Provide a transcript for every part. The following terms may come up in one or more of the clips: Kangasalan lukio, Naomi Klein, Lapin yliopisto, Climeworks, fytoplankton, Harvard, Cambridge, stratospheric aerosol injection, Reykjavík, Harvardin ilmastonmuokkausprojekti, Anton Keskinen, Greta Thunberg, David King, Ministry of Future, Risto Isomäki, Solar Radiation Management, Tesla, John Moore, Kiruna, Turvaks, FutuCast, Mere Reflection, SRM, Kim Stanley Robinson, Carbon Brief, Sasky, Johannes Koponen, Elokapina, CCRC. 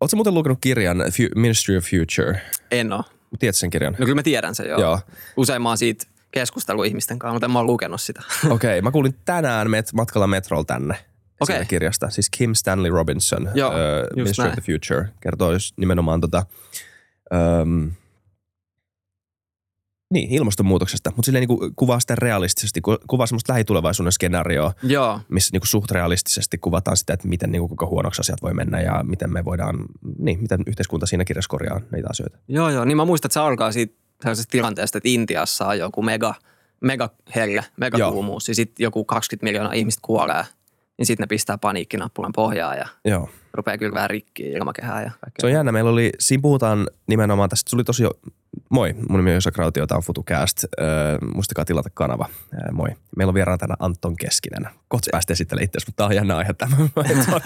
Oletko muuten lukenut kirjan Ministry of Future? En ole. Tiedätkö sen kirjan? No kyllä mä tiedän sen, joo. Usein mä oon siitä keskustellut ihmisten kanssa, mutta mä oon lukenut sitä. Okei, mä kuulin tänään matkalla metrolla tänne. Siitä kirjasta. Siis Kim Stanley Robinson, joo, Ministry of the Future, kertoo nimenomaan ilmastonmuutoksesta, mutta silleen niin kuvaa sitä realistisesti, kuvaa semmoista lähitulevaisuuden skenaarioa, joo, missä niin suht realistisesti kuvataan sitä, että miten niin kuinka huonoksi asiat voi mennä ja miten me voidaan, miten yhteiskunta siinä kirjassa korjaa niitä asioita. Joo, niin mä muistan, että se alkaa siitä sellaisesta tilanteesta, että Intiassa on joku mega megakuumuus ja sitten joku 20 miljoonaa ihmistä kuolee. Niin sitten ne pistää paniikkinappulan pohjaan ja joo, rupeaa kyllä vähän rikkiä ilmakehää. Ja se on jännä. Meillä oli, siinä puhutaan nimenomaan tästä, tuli tosi jo, moi, mun nimi on Oisa Krautio, tämä on FutuCast, muistakaa tilata kanava, moi. Meillä on vieraana tänään Anton Keskinen. Kohta päästä esittelemään itseäsi, mutta tämä on jännä aihe tämä.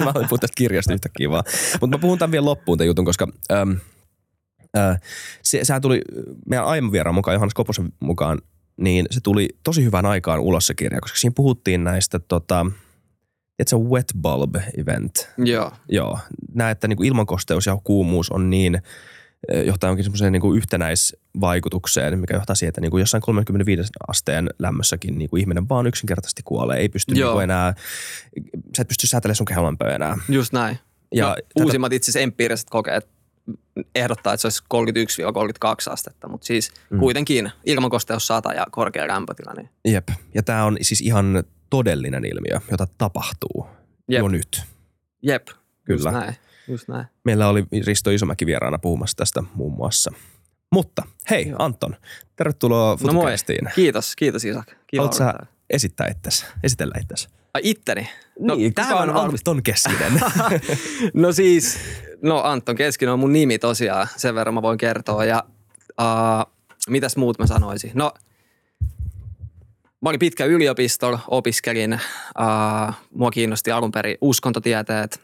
Mä puhun tästä kirjasta yhtä kivaa. Mutta mä puhun tämän vielä loppuun tämän jutun, koska sehän tuli meidän aiemman vieraan mukaan, Johannes Koposen mukaan, niin se tuli tosi hyvän aikaan ulos se kirja, koska siinä puhuttiin näistä it's a wet bulb event. Joo. Nää, että niinku ilmankosteus ja kuumuus on niin, johtaa jonkin semmoiseen niinku yhtenäisvaikutukseen, mikä johtaa siihen, että niinku jossain 35 asteen lämmössäkin niinku ihminen vaan yksinkertaisesti kuolee. Ei pysty niinku enää, sä et pysty säätelemään sun keholämpöä enää. Just näin. Ja no, uusimmat itse asiassa empiiriset kokeet ehdottaa, että se olisi 31-32 astetta, mutta siis kuitenkin ilmankosteus 100 ja korkea lämpötila. Niin. Jep. Ja tää on siis ihan todellinen ilmiö, jota tapahtuu jo nyt. Jep, kyllä. Just näin. Meillä oli Risto Isomäki vieraana puhumassa tästä muun muassa. Mutta hei, joo, Anton, tervetuloa FutuCastiin. No kiitos Isak. Haluatko sä esitellä itsesi? Ai itteni? No, niin, tämä on Anton Keskinen. No siis, Anton Keskinen on mun nimi tosiaan, sen verran mä voin kertoa. Ja mitäs muut mä sanoisin? No, mä olin pitkä yliopistolla, opiskelin, mua kiinnosti alun perin uskontotieteet,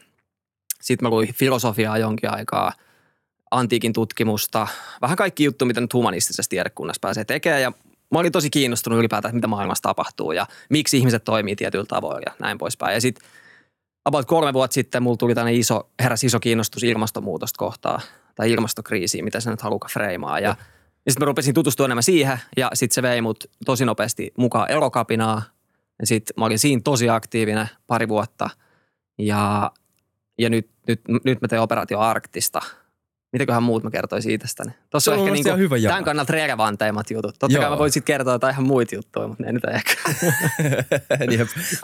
sitten mä luin filosofiaa jonkin aikaa, antiikin tutkimusta, vähän kaikki juttu, mitä nyt humanistisessa tiedekunnassa pääsee tekemään ja mä olin tosi kiinnostunut ylipäätään, mitä maailmassa tapahtuu ja miksi ihmiset toimii tietyllä tavoilla ja näin poispäin. Ja sitten about 3 vuotta sitten mulla tuli tänne heräsi iso kiinnostus ilmastonmuutosta kohtaan tai ilmastokriisiin, mitä sä nyt haluukaan freimaa ja sitten mä rupesin tutustua enemmän siihen ja sitten se vei mut tosi nopeasti mukaan Elokapinaa. Ja sitten mä olin siinä tosi aktiivinen 2 vuotta ja nyt mä teen Operaatio Arktista. Mitäköhän muut mä kertoisin itsestäni? Tuossa on ehkä niinku tämän kannalta relevanteimmat jutut. Totta kai mä voin sitten kertoa jotain ihan muita juttuja, mutta ne nyt ei ehkä.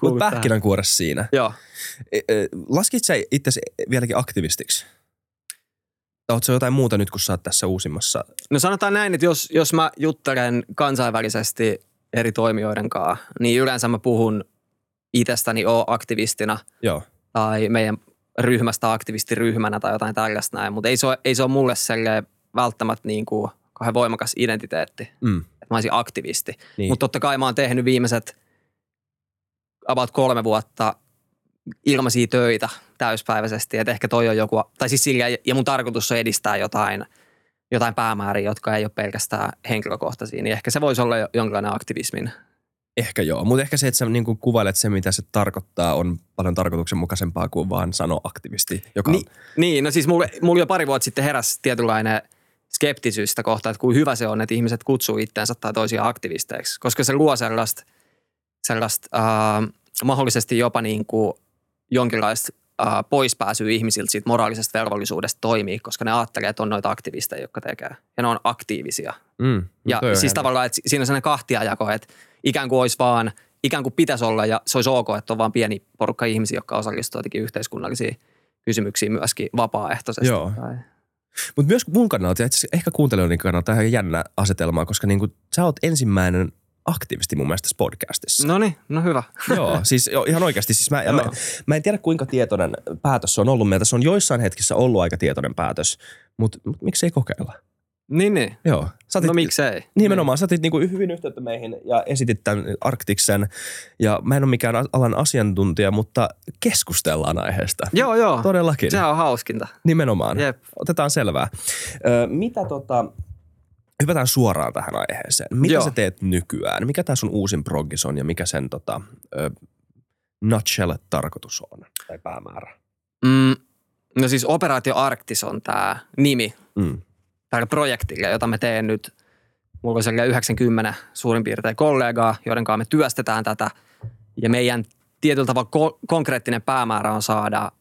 Mut pähkinänkuoressa siinä. Joo. Laskit sä itsesi vieläkin aktivistiksi? Oletko jotain muuta nyt, kun sä oot tässä uusimmassa? No sanotaan näin, että jos mä juttelen kansainvälisesti eri toimijoiden kanssa, niin yleensä mä puhun itsestäni aktivistina. Joo. Tai meidän ryhmästä aktivistiryhmänä tai jotain tällaista näin. Mutta ei se ole mulle selleen välttämättä niin kuin kauhean voimakas identiteetti, että mä olisin aktivisti. Niin. Mutta totta kai mä oon tehnyt viimeiset about 3 vuotta ilmaisia töitä täyspäiväisesti, että ehkä toi on joku, tai siis sillä, ja mun tarkoitus on edistää jotain päämääriä, jotka ei ole pelkästään henkilökohtaisia, niin ehkä se voisi olla jonkinlainen aktivismin. Ehkä joo, mutta ehkä se, että sä niin kuvailet se, mitä se tarkoittaa, on paljon tarkoituksenmukaisempaa kuin vaan sanoa aktivisti. Niin, no siis mulla jo 2 vuotta sitten heräsi tietynlainen skeptisyys sitä kohtaa, että kuin hyvä se on, että ihmiset kutsuu itseänsä tai toisia aktivisteiksi, koska se luo sellaista mahdollisesti jopa niin kuin jonkinlaista poispääsyä ihmisiltä siitä moraalisesta velvollisuudesta toimii, koska ne ajattelee, että on noita aktivisteja, jotka tekee. Ja ne on aktiivisia. Ja siis tavallaan, että siinä on sellainen kahtiajako, että ikään kuin pitäisi olla ja se olisi ok, että on vaan pieni porukka ihmisiä, jotka osallistuu jotenkin yhteiskunnallisiin kysymyksiin myöskin vapaaehtoisesti. Joo. Mutta myös mun kannalta ja ehkä kuuntelijoiden kannalta on ihan jännä asetelmaa, koska niin kuin sä oot ensimmäinen aktiivisti mun mielestä podcastissa. No niin, no hyvä. Joo, siis ihan oikeasti. Siis mä en tiedä kuinka tietoinen päätös se on ollut meiltä. Se on joissain hetkissä ollut aika tietoinen päätös, mutta miksei kokeilla? Niin. Joo. Saatit, no miksei? Nimenomaan, sä otit niinku hyvin yhteyttä meihin ja esitit tämän Arktiksen. Ja mä en ole mikään alan asiantuntija, mutta keskustellaan aiheesta. Joo. Todellakin. Sehän on hauskinta. Nimenomaan. Jep. Otetaan selvää. Hypätään suoraan tähän aiheeseen. Mitä sä teet nykyään? Mikä tää sun uusin proggis on ja mikä sen nutshell-tarkoitus on tai päämäärä? No siis Operaatio Arktis on tämä nimi tällä projektilla, jota me teen nyt. Mulla on siellä 90 suurin piirtein kollegaa, joiden kanssa me työstetään tätä. Ja meidän tietyllä tavalla konkreettinen päämäärä on saada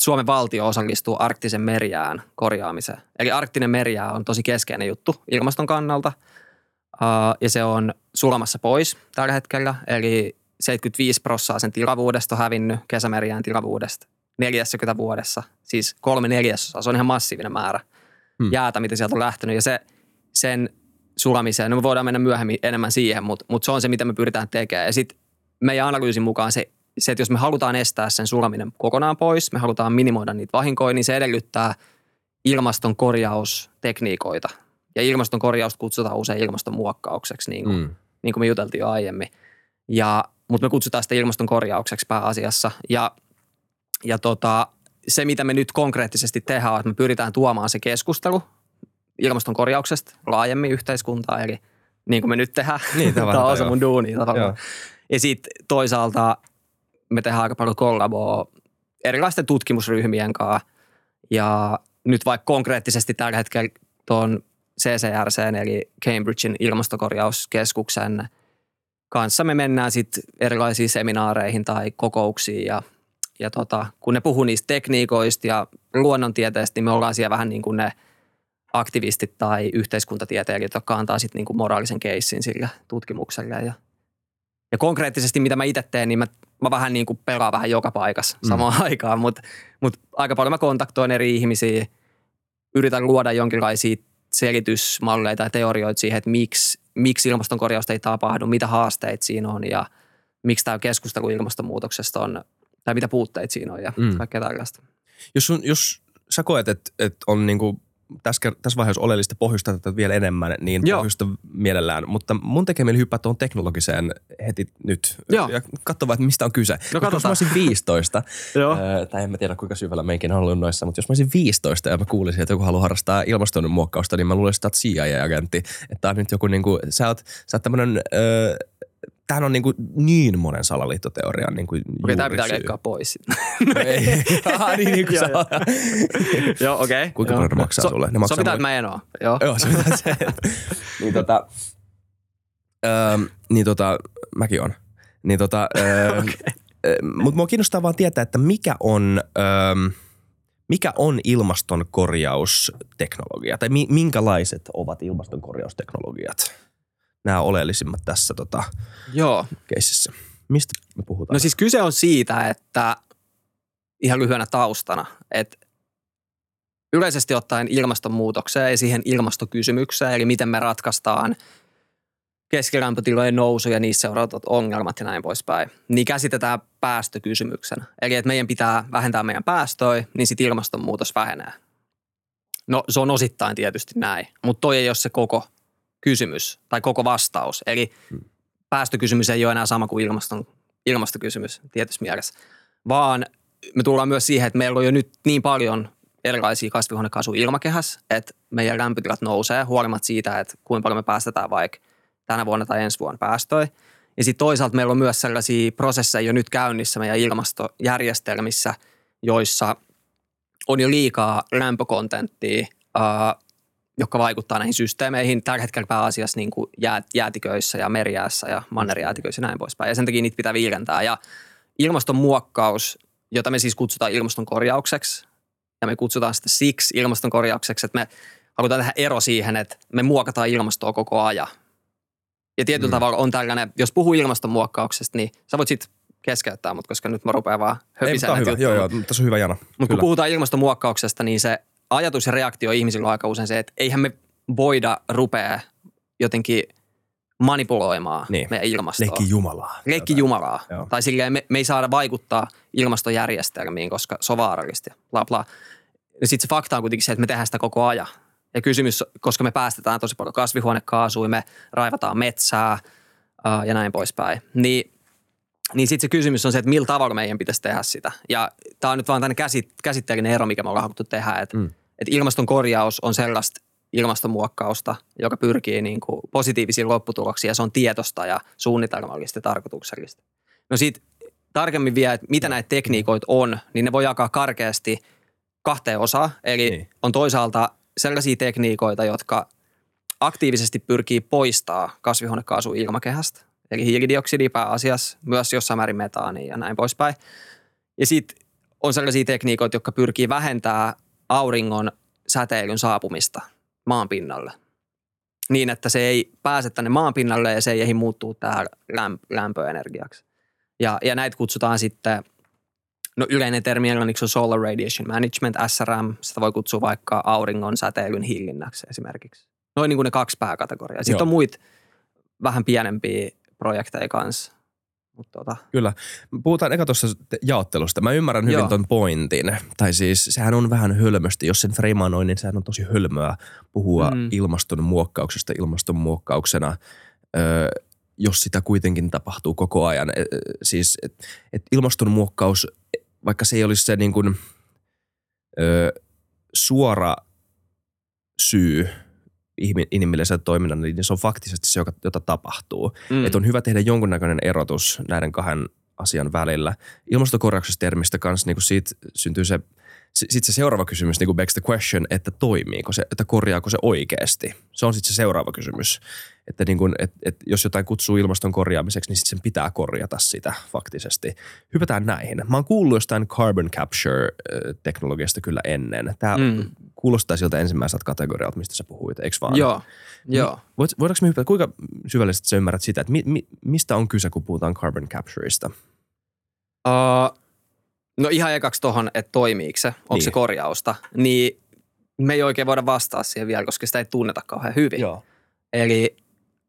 Suomen valtio osallistuu arktisen merijään korjaamiseen. Eli arktinen merijää on tosi keskeinen juttu ilmaston kannalta. Ja se on sulamassa pois tällä hetkellä. Eli 75% sen tilavuudesta on hävinnyt kesämerijään tilavuudesta 40 vuodessa. Siis 3/4. Se on ihan massiivinen määrä jäätä, mitä sieltä on lähtenyt. Ja sen sulamiseen, no me voidaan mennä myöhemmin enemmän siihen, mutta se on se, mitä me pyritään tekemään. Ja sitten meidän analyysin mukaan se, että jos me halutaan estää sen sulaminen kokonaan pois, me halutaan minimoida niitä vahinkoja, niin se edellyttää ilmastonkorjaustekniikoita. Ja ilmastonkorjausta kutsutaan usein ilmastonmuokkaukseksi, niin kuin me juteltiin jo aiemmin. Mutta me kutsutaan sitä ilmastonkorjaukseksi pääasiassa. Ja se, mitä me nyt konkreettisesti tehdään, on, että me pyritään tuomaan se keskustelu ilmastonkorjauksesta laajemmin yhteiskuntaa, eli niin kuin me nyt tehdään. Niin, tämä on se mun duuni tavallaan. Ja sitten toisaalta me tehdään aika paljon kollaboa erilaisten tutkimusryhmien kanssa. Ja nyt vaikka konkreettisesti tällä hetkellä tuon CCRCn eli Cambridgein ilmastokorjauskeskuksen kanssa me mennään sitten erilaisiin seminaareihin tai kokouksiin. Ja kun ne puhuu niistä tekniikoista ja luonnontieteistä, niin me ollaan siellä vähän niin kuin ne aktivistit tai yhteiskuntatieteilijät, jotka antaa sitten niinku moraalisen keissin sillä tutkimuksella. Ja konkreettisesti, mitä mä itse teen, niin mä vähän niinku pelaan vähän joka paikassa samaan aikaan, mutta aika paljon mä kontaktoin eri ihmisiä, yritän luoda jonkinlaisia selitysmalleja tai teorioita siihen, että miksi ilmastonkorjausta ei tapahdu, mitä haasteita siinä on ja miksi tämä keskustelu ilmastonmuutoksesta on, tai mitä puutteita siinä on ja kaikkea tällaista. Jos sä koet, että on niinku tässä vaiheessa oleellista pohjusta tätä vielä enemmän, niin pohjusta mielellään. Mutta mun tekee mieli hyppää tuohon teknologiseen heti nyt. Joo. Ja katsoa, että mistä on kyse. No katsotaan. Jos mä olisin 15, tai en mä tiedä kuinka syvällä meikin haluan noissa, mutta jos mä olisin 15 ja mä kuulisin, että joku haluaa harrastaa ilmastonmuokkausta, niin mä luulen, että sä oot CIA-agentti. Että on nyt joku niinku, sä oot tämmönen, tämähän on niin monen salaliittoteorian juurisyy. Okei, tämä pitää leikkaa pois. Ei. Niin kuin saa. Joo, okei. Kuinka paljon ne maksaa sulle? Sovitaan, että mä en oo. Joo, sovitaan se. Mäkin on. Mutta mua kiinnostaa vaan tietää, että mikä on ilmastonkorjausteknologia? Tai minkälaiset ovat ilmastonkorjausteknologiat? Nämä oleellisimmat tässä keississä. Mistä me puhutaan? No siis kyse on siitä, että ihan lyhyenä taustana, että yleisesti ottaen ilmastonmuutokseen ja siihen ilmastokysymykseen, eli miten me ratkaistaan keskilämpötilojen nousu ja niissä seuraavat ongelmat ja näin poispäin, niin käsitetään päästökysymyksenä. Eli että meidän pitää vähentää meidän päästöjä, niin sitten ilmastonmuutos vähenee. No se on osittain tietysti näin, mutta toi ei ole se koko kysymys tai koko vastaus. Eli päästökysymys ei ole enää sama kuin ilmastokysymys tietyssä mielessä, vaan me tullaan myös siihen, että meillä on jo nyt niin paljon erilaisia kasvihuonekaasuja ilmakehässä, että meidän lämpötilat nousee huolimatta siitä, että kuinka paljon me päästetään vaikka tänä vuonna tai ensi vuonna päästöjä. Ja sitten toisaalta meillä on myös sellaisia prosesseja jo nyt käynnissä meidän ilmastojärjestelmissä, joissa on jo liikaa lämpökontenttia, jotka vaikuttaa näihin systeemeihin tällä hetkellä pääasiassa niin kuin jäätiköissä ja merijäässä ja mannerjäätiköissä ja näin poispäin. Ja sen takia niitä pitää viilentää. Ja ilmastonmuokkaus, jota me siis kutsutaan ilmastonkorjaukseksi, ja me kutsutaan sitä siksi ilmastonkorjaukseksi, että me halutaan tehdä ero siihen, että me muokataan ilmastoa koko ajan. Ja tietyllä tavalla on tällainen, jos puhuu ilmastonmuokkauksesta, niin sä voit sitten keskeyttää mut, koska nyt mä rupean vaan höpisään. Ei, mutta joo, tässä on hyvä jana. Mutta kun puhutaan ilmastonmuokkauksesta, niin se ajatus ja reaktio ihmisillä on aika usein se, että eihän me voida rupea jotenkin manipuloimaan meidän ilmastoa. Leikki Jumalaa. Joo. Tai silleen me ei saada vaikuttaa ilmastojärjestelmiin, koska se on vaarallista. Sitten se fakta on kuitenkin se, että me tehdään sitä koko ajan. Ja kysymys, koska me päästetään tosi paljon kasvihuonekaasuja, me raivataan metsää ja näin poispäin. Niin sitten se kysymys on se, että millä tavalla meidän pitäisi tehdä sitä. Ja tämä on nyt vaan tämmöinen käsitteellinen ero, mikä me ollaan haluttu tehdä, että ilmastonkorjaus on sellaista ilmastonmuokkausta, joka pyrkii niin kuin positiivisiin lopputuloksiin ja se on tietoista ja suunnitelmallista ja tarkoituksellista. No sitten tarkemmin vielä, että mitä näitä tekniikoita on, niin ne voi jakaa karkeasti kahteen osaan. Eli on toisaalta sellaisia tekniikoita, jotka aktiivisesti pyrkii poistaa kasvihuonekaasun ilmakehästä. Eli hiilidioksidia pääasiassa, myös jossain määrin metaania ja näin poispäin. Ja sitten on sellaisia tekniikoita, jotka pyrkii vähentämään auringon säteilyn saapumista maan pinnalle. Niin, että se ei pääse tänne maan pinnalle ja se ei ehdi muuttuu tähän lämpöenergiaksi. Ja näitä kutsutaan sitten, no yleinen termi englanniksi on Solar Radiation Management, SRM. Sitä voi kutsua vaikka auringon säteilyn hillinnäksi esimerkiksi. Noin niin kuin ne kaksi pääkategoriaa. Sitten on muita vähän pienempiä projekteja kanssa. Kyllä. Puhutaan eka tuossa jaottelusta. Mä ymmärrän hyvin ton pointin. Tai siis sehän on vähän hölmösti. Jos sen freimaa noin, niin sehän on tosi hölmöä puhua ilmastonmuokkauksesta ilmastonmuokkauksena, jos sitä kuitenkin tapahtuu koko ajan. Siis et ilmastonmuokkaus, vaikka se ei olisi se niin kuin, suora syy inhimillisen toiminnan, niin se on faktisesti se, jota tapahtuu. Että on hyvä tehdä jonkunnäköinen erotus näiden kahden asian välillä. Ilmastokorjauksestermistä kanssa niin siitä syntyy se seuraava kysymys, niin kuin begs the question, että toimiiko se, että korjaako se oikeasti. Se on sitten se seuraava kysymys. Että niin kuin, jos jotain kutsuu ilmaston korjaamiseksi, niin sitten sen pitää korjata sitä faktisesti. Hypätään näihin. Mä oon kuullut jostain carbon capture-teknologiasta kyllä ennen. Tää kuulostaa siltä ensimmäiseltä kategorialta, mistä sä puhuit, eikö vaan? Joo. Voidaanko me hypätä, kuinka syvällisesti sä ymmärrät sitä, että mistä on kyse, kun puhutaan carbon captureista? No ihan ekaksi tuohon, että toimiiko se, onko se korjausta, niin me ei oikein voida vastaa siihen vielä, koska sitä ei tunneta kauhean hyvin. Joo. Eli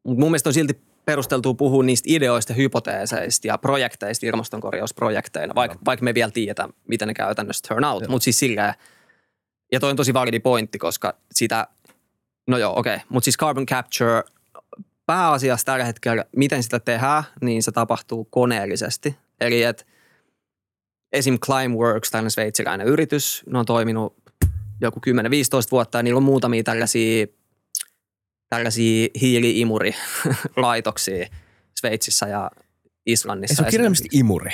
mun mielestä on silti perusteltua puhua niistä ideoista, hypoteeseista ja projekteista ilmastonkorjausprojekteina, vaikka me ei vielä tiedetä, miten ne käytännössä turn out, mutta siis silleen, ja toi on tosi validi pointti, koska sitä, mutta siis carbon capture pääasiassa tällä hetkellä, miten sitä tehdään, niin se tapahtuu koneellisesti, eli että esim. Climeworks, tällainen sveitsiläinen yritys, ne on toiminut joku 10-15 vuotta ja niillä on muutamia tällaisia hiili-imurilaitoksia Sveitsissä ja Islannissa. Ei se ole kirjallisesti imuri.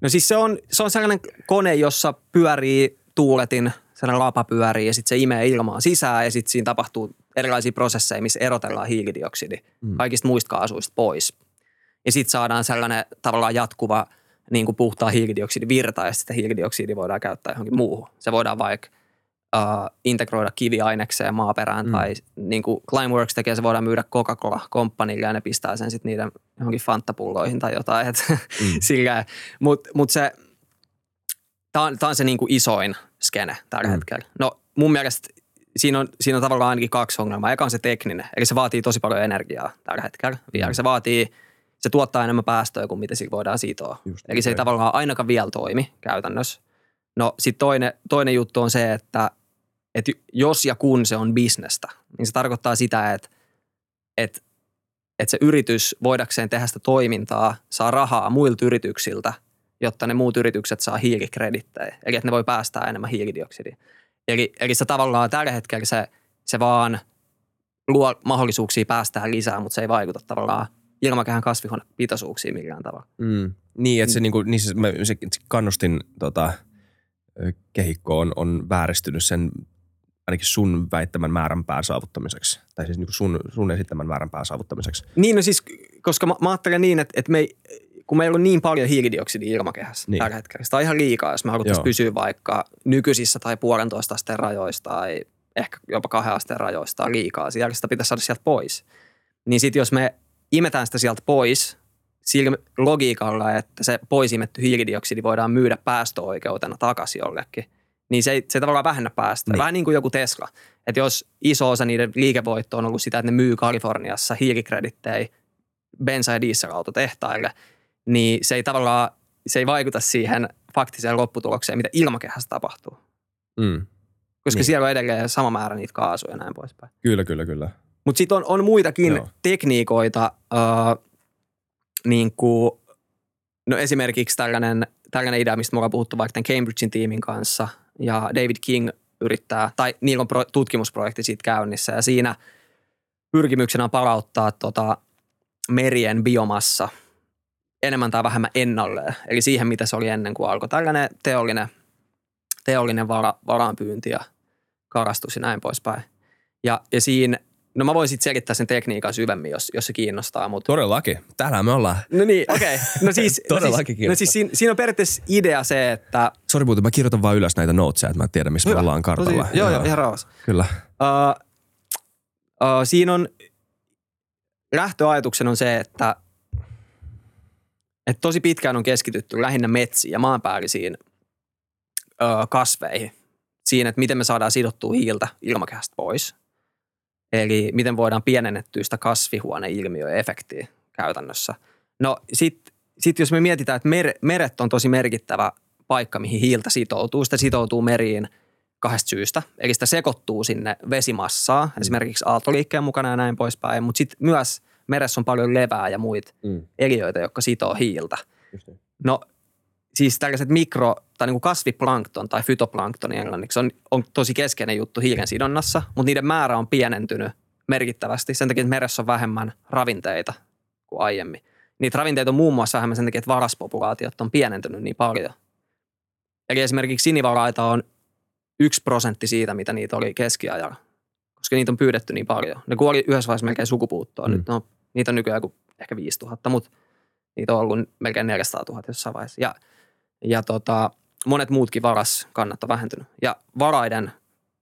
No siis se on sellainen kone, jossa pyörii tuuletin, sellainen lapa pyörii ja sitten se imee ilmaa sisään ja sitten siinä tapahtuu erilaisia prosesseja, missä erotellaan hiilidioksidi kaikista muista kaasuista pois. Ja sitten saadaan sellainen tavallaan jatkuva niin kuin puhtaa hiilidioksidivirtaa ja sitä hiilidioksidia voidaan käyttää johonkin muuhun. Se voidaan vaikka integroida kiviainekseen maaperään tai niin kuin Climeworks tekee, se voidaan myydä Coca-Cola-komppanille ja ne pistää sen sitten niiden johonkin fantapulloihin tai jotain. Mutta se, tää on se niin kuin isoin skene tällä hetkellä. No mun mielestä siinä on tavallaan ainakin kaksi ongelmaa. Eka on se tekninen, eli se vaatii tosi paljon energiaa tällä hetkellä. Se tuottaa enemmän päästöjä kuin mitä sillä voidaan sitoa. Eli se ei tavallaan ainakaan vielä toimi käytännössä. No sitten toinen juttu on se, että jos ja kun se on bisnestä, niin se tarkoittaa sitä, että se yritys voidakseen tehdä sitä toimintaa saa rahaa muilta yrityksiltä, jotta ne muut yritykset saa hiilikredittejä. Eli että ne voi päästää enemmän hiilidioksidia. Eli se tavallaan tällä hetkellä se vaan luo mahdollisuuksia päästää lisää, mutta se ei vaikuta tavallaan ilmakehän kasvihuonepitoisuuksia millään tavalla. Niin, että se, niinku, niin se kannustin kehikko on vääristynyt sen ainakin sun väittämän määränpään saavuttamiseksi. Tai siis niinku sun esittämän määränpään saavuttamiseksi. Niin, no siis, koska mä ajattelen niin, että kun meillä on niin paljon hiilidioksidia ilmakehässä tällä hetkellä, sitä on ihan liikaa, jos me haluttaisiin pysyä vaikka nykyisissä tai 1,5 asteen rajoista tai ehkä jopa 2 asteen rajoista liikaa. Sitä pitäisi saada sieltä pois. Niin sitten jos me imetään sitä sieltä pois sillä logiikalla, että se pois imetty hiilidioksidi voidaan myydä päästöoikeutena takaisin jollekin, niin se ei tavallaan vähennä päästöä. Vähän niin kuin joku Tesla. Että jos iso osa niiden liikevoitto on ollut sitä, että ne myy Kaliforniassa hiilikredittejä bensa- ja dieselautotehtaille, niin se ei vaikuta siihen faktiseen lopputulokseen, mitä ilmakehässä tapahtuu. Koska siellä on edelleen sama määrä niitä kaasuja ja näin poispäin. Kyllä. Mutta sitten on muitakin tekniikoita, niin kuin, no esimerkiksi tällainen idea, mistä me ollaan puhuttu vaikka tämän Cambridgein tiimin kanssa, ja David King yrittää, tai niillä on tutkimusprojekti siitä käynnissä, ja siinä pyrkimyksenä on palauttaa merien biomassa enemmän tai vähemmän ennalleen, eli siihen, mitä se oli ennen kuin alkoi tällainen teollinen varaanpyynti ja karastus ja näin poispäin. Ja siinä, no mä voin sitten selittää sen tekniikan syvemmin, jos se kiinnostaa. Mutta... Todellakin, täällä me ollaan. No niin, okei. Okay. No siis, siinä on periaatteessa idea se, että... Sori muuten, mä kirjoitan vaan ylös näitä notesia, että mä en tiedä, missä me ollaan kartalla. Tosi, joo, ihan rauhassa. Kyllä. Siinä on, lähtöajatuksen on se, että tosi pitkään on keskitytty lähinnä metsiin ja maanpäällisiin kasveihin. Siinä, että miten me saadaan sidottua hiiltä ilmakehästä pois. Eli miten voidaan pienennettyä sitä kasvihuoneilmiöefektiä käytännössä. No sit jos me mietitään, että meret on tosi merkittävä paikka, mihin hiiltä sitoutuu. Sitä sitoutuu meriin kahdesta syystä. Eli sitä sekoittuu sinne vesimassaa, esimerkiksi aaltoliikkeen mukana ja näin poispäin. Mutta sitten myös meressä on paljon levää ja muita eliöitä, jotka sitoo hiiltä. No siis tällaiset tai niin kuin kasviplankton tai fytoplankton englanniksi on tosi keskeinen juttu hiilen sidonnassa, mutta niiden määrä on pienentynyt merkittävästi sen takia, että meressä on vähemmän ravinteita kuin aiemmin. Niitä ravinteita on muun muassa vähemmän sen takia, että varaspopulaatiot on pienentynyt niin paljon. Eli esimerkiksi sinivaraita on 1% siitä, mitä niitä oli keskiajalla, koska niitä on pyydetty niin paljon. Ne kuoli yhdessä vaiheessa melkein sukupuuttoon. Nyt niitä on nykyään ehkä 5 000, mutta niitä on ollut melkein 400 000 jossain vaiheessa. Ja monet muutkin varaskannat on vähentynyt. Ja varaiden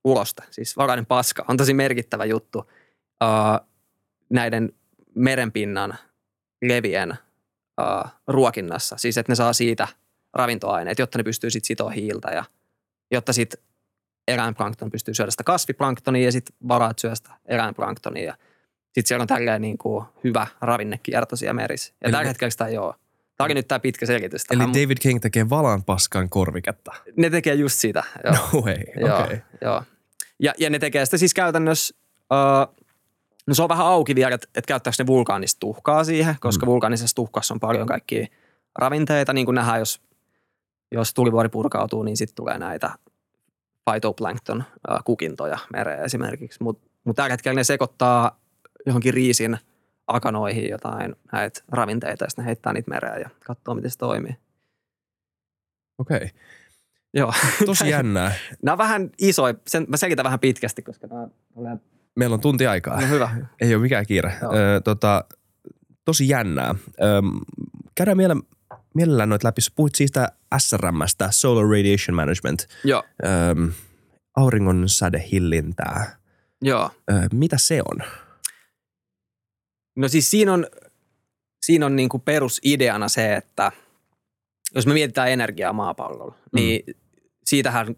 uloste, siis varaiden paska, on tosi merkittävä juttu näiden merenpinnan levien ruokinnassa. Siis, että ne saa siitä ravintoaineet, jotta ne pystyy sitten sitoa hiiltä ja jotta sitten eläinplankton pystyy syödä sitä kasviplanktonia ja sitten varat syö sitä eläinplanktonia. Ja sitten siellä on tälleen niin kuin hyvä ravinnekierto siellä merissä. Ja tällä hetkellä sitä ei ole. Tämä oli nyt tämä pitkä selitys. Eli David King tekee valan paskan korviketta. Ne tekee just sitä. Joo. No hei, okei. Okay. Ja ne tekee sitä siis käytännössä, no se on vähän auki vielä, että käyttääkö ne vulkaanista tuhkaa siihen, koska vulkaanisessa tuhkassa on paljon kaikkia ravinteita. Niin kuin nähdään, jos tulivuori purkautuu, niin sitten tulee näitä phytoplankton kukintoja mereen esimerkiksi. Mutta tällä hetkellä ne sekoittaa johonkin riisin akanoihin jotain näitä ravinteita ja sitten heittää niitä mereen ja katsoo, miten se toimii. Okei. Joo. Tosi jännää. Nämä on vähän isoja. Mä selitän vähän pitkästi, koska nämä on... Meillä on tunti aikaa. No hyvä. Ei ole mikään kiire. Tosi jännää. Käydään mielellään noita läpi. Sä puhuit siitä SRM:stä, Solar Radiation Management. Joo. Auringon sädehillintää. Joo. Mitä se on? No siis siinä on niin kuin perusideana se, että jos me mietitään energiaa maapallolla, niin siitähän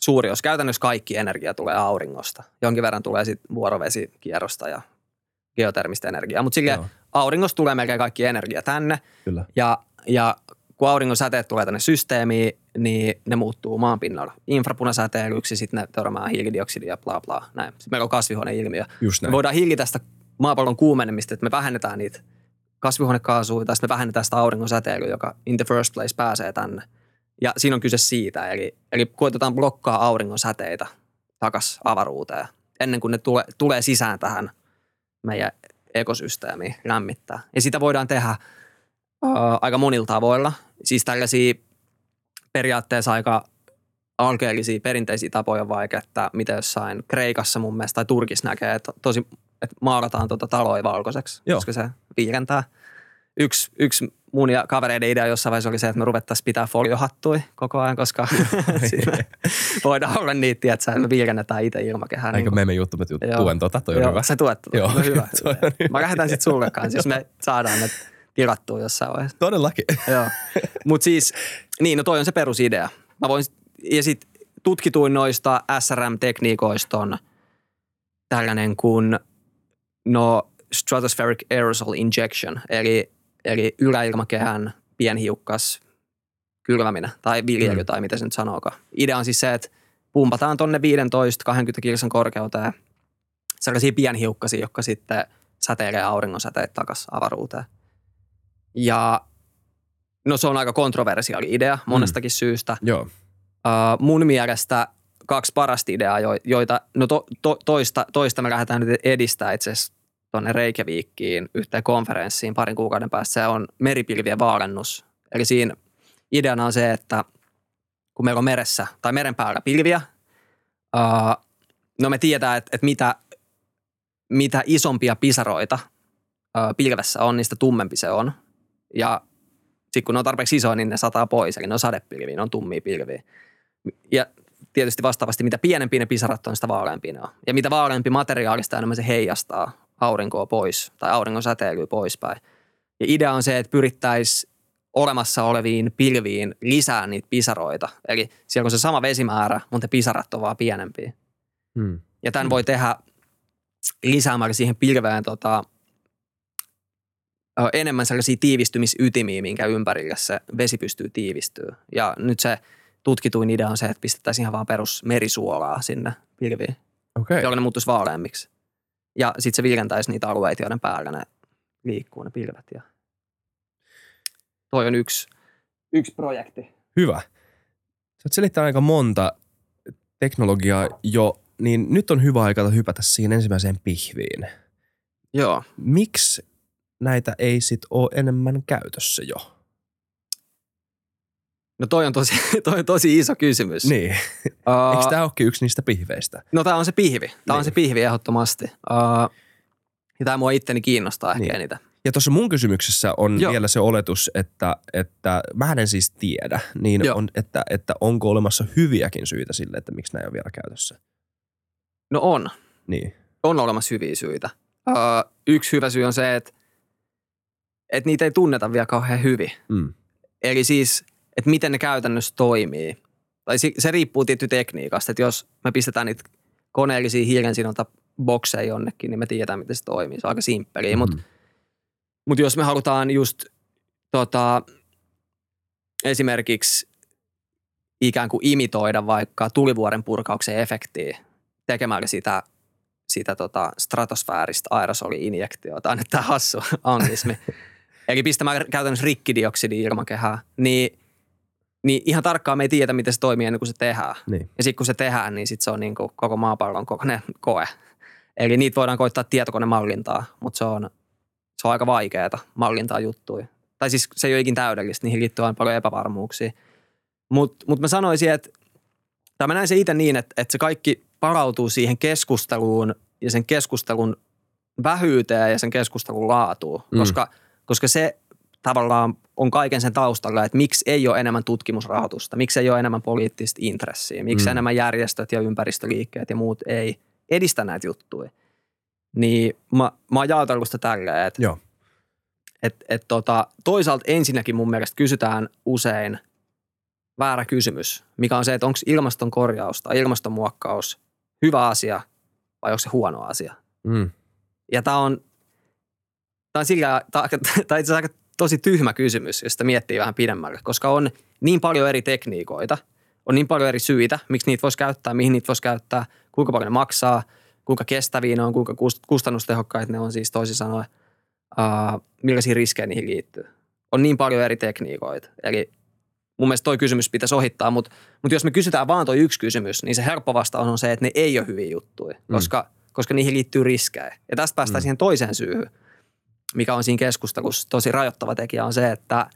suuri osa, käytännössä kaikki energia tulee auringosta. Jonkin verran tulee sitten vuorovesikierrosta ja geotermistä energiaa, mutta silleen auringosta tulee melkein kaikki energia tänne. Kyllä. Ja kun auringon säteet tulee tänne systeemiin, niin ne muuttuu maanpinnalla infrapunasäteilyksi, sitten ne törmää hiilidioksidia ja bla bla, näin. Sitten meillä on kasvihuoneilmiö. Just näin. Me voidaan hillitä sitä maapallon kuumenemista, että me vähennetään niitä kasvihuonekaasuja tai sitten me vähennetään sitä auringon säteilyä, joka in the first place pääsee tänne. Ja siinä on kyse siitä, eli koitetaan blokkaa auringon säteitä takaisin avaruuteen ennen kuin ne tulee sisään tähän meidän ekosysteemiin lämmittää. Ja sitä voidaan tehdä aika monilla tavoilla, siis tällaisia periaatteessa aika alkeellisia perinteisiä tapoja on vaikea, että mitä jossain Kreikassa mun mielestä tai Turkissa näkee, että tosi... että maalataan taloja valkoiseksi, koska se viilentää. Yksi mun ja kavereiden idea jossain vaiheessa oli se, että me ruvettaisiin pitää foliohattui koko ajan, koska voidaan olla niitä, tiiätsä, että me viilennetään itse ilmakehään. Aika meme juttu, mä tuen toi on hyvä. Sä tuet no hyvä. Mä lähdetään sitten sulle kanssa, jos me saadaan ne tilattua jossain vaiheessa. Todellakin. Joo. Mutta siis, niin, no toi on se perusidea. Ja sitten tutkituin noista SRM-tekniikoista on tällainen kuin stratospheric aerosol injection, eli yläilmakehän pienhiukkas kylväminen tai viljely tai mitä se nyt sanookaan. Idea on siis se, että pumpataan tonne 15-20 kilsan korkeuteen sellaisia pienhiukkasia, jotka sitten säteilee auringon säteet takaisin avaruuteen. Ja no se on aika kontroversiaali idea monestakin syystä. Joo. Mun mielestä... kaksi parasta ideaa, joita toista me lähdetään nyt edistämään itse asiassa tuonne Reykjavíkiin yhteen konferenssiin parin kuukauden päästä. Se on meripilvien vaarannus. Eli siinä ideana on se, että kun meillä on meressä tai meren päällä pilviä, no me tiedetään, että mitä isompia pisaroita pilvessä on, niin sitä tummempi se on. Ja sitten kun ne on tarpeeksi isoja, niin ne sataa pois. Eli ne on sadepilviä, ne on tummia pilviä. Ja tietysti vastaavasti, mitä pienempiä ne pisarat on, sitä vaaleampia ne on. Ja mitä vaaleampi materiaalista, enemmän se heijastaa aurinkoa pois tai auringon säteilyä poispäin. Ja idea on se, että pyrittäisiin olemassa oleviin pilviin lisää niitä pisaroita. Eli siellä on se sama vesimäärä, mutta pisarat on vaan pienempiä. Ja tämän voi tehdä lisäämällä siihen pilveen enemmän sellaisia tiivistymisytimiä, minkä ympärillä se vesi pystyy tiivistyä. Ja nyt se tutkituin idea on se, että pistettäisiin ihan vaan perus merisuolaa sinne pilviin, jolloin ne muuttuisi vaaleammiksi. Ja sitten se viljentäisi niitä alueita, joiden päällä ne liikkuu, ne pilvet. Ja toi on yksi projekti. Hyvä. Sä oot selittänyt aika monta teknologiaa jo, niin nyt on hyvä aika hypätä siihen ensimmäiseen pihviin. Joo. Miksi näitä ei sit ole enemmän käytössä jo? No toi on tosi iso kysymys. Niin. Eikö tämä olekin yksi niistä pihveistä? No tämä on se pihvi. On se pihvi ehdottomasti. Ja tämä mua itteni kiinnostaa ehkä eniten. Ja tuossa mun kysymyksessä on vielä se oletus, että mähän en siis tiedä, niin on, että onko olemassa hyviäkin syitä sille, että miksi nämä ei ole vielä käytössä? No on. Niin. On olemassa hyviä syitä. Yksi hyvä syy on se, että niitä ei tunneta vielä kauhean hyvin. Eli siis, että miten ne käytännössä toimii. Tai se riippuu tietty tekniikasta, että jos me pistetään niitä koneellisia hiilensidonta bokseja jonnekin, niin me tiedetään, miten se toimii. Se on aika simppeliä, mutta jos me halutaan just esimerkiksi ikään kuin imitoida vaikka tulivuoren purkauksen efektiä tekemällä sitä stratosfääristä aerosoli-injektiota, aina tämä hassu anglismi, eli pistämällä käytännössä rikkidioksidia ilmakehää, niin ihan tarkkaan me ei tiedä, miten se toimii ennen kuin se tehdään. Niin. Ja sitten kun se tehdään, niin sitten se on niin kuin koko maapallon kokoinen koe. Eli niitä voidaan koittaa tietokonemallintaa, mutta se on aika vaikeaa mallintaa juttuja. Tai siis se ei ole ikin täydellistä, niihin liittyy aina paljon epävarmuuksia. Mutta mä sanoisin, tai mä näin se itse niin, että se kaikki palautuu siihen keskusteluun ja sen keskustelun vähyyteen ja sen keskustelun laatuun. Koska se tavallaan on kaiken sen taustalla, että miksi ei ole enemmän tutkimusrahoitusta, miksi ei ole enemmän poliittista intressiä, miksi enemmän järjestöt ja ympäristöliikkeet ja muut ei edistä näitä juttuja. Niin mä oon jaotellut sitä tälleen, että toisaalta ensinnäkin mun mielestä kysytään usein väärä kysymys, mikä on se, että onko ilmaston korjaus tai ilmastonmuokkaus hyvä asia vai onko se huono asia. Ja tää on itse asiassa tosi tyhmä kysymys, jos sitä miettii vähän pidemmälle, koska on niin paljon eri tekniikoita, on niin paljon eri syitä, miksi niitä voisi käyttää, mihin niitä voisi käyttää, kuinka paljon ne maksaa, kuinka kestäviä ne on, kuinka kustannustehokkaita ne on, siis toisin sanoen, millaisia riskejä niihin liittyy. On niin paljon eri tekniikoita. Eli mun mielestä toi kysymys pitäisi ohittaa, mutta jos me kysytään vaan toi yksi kysymys, niin se helppo vastaus on se, että ne ei ole hyviä juttuja, koska niihin liittyy riskejä. Ja tästä päästään siihen toiseen syyhyn, mikä on siinä keskustelussa tosi rajoittava tekijä, on se, että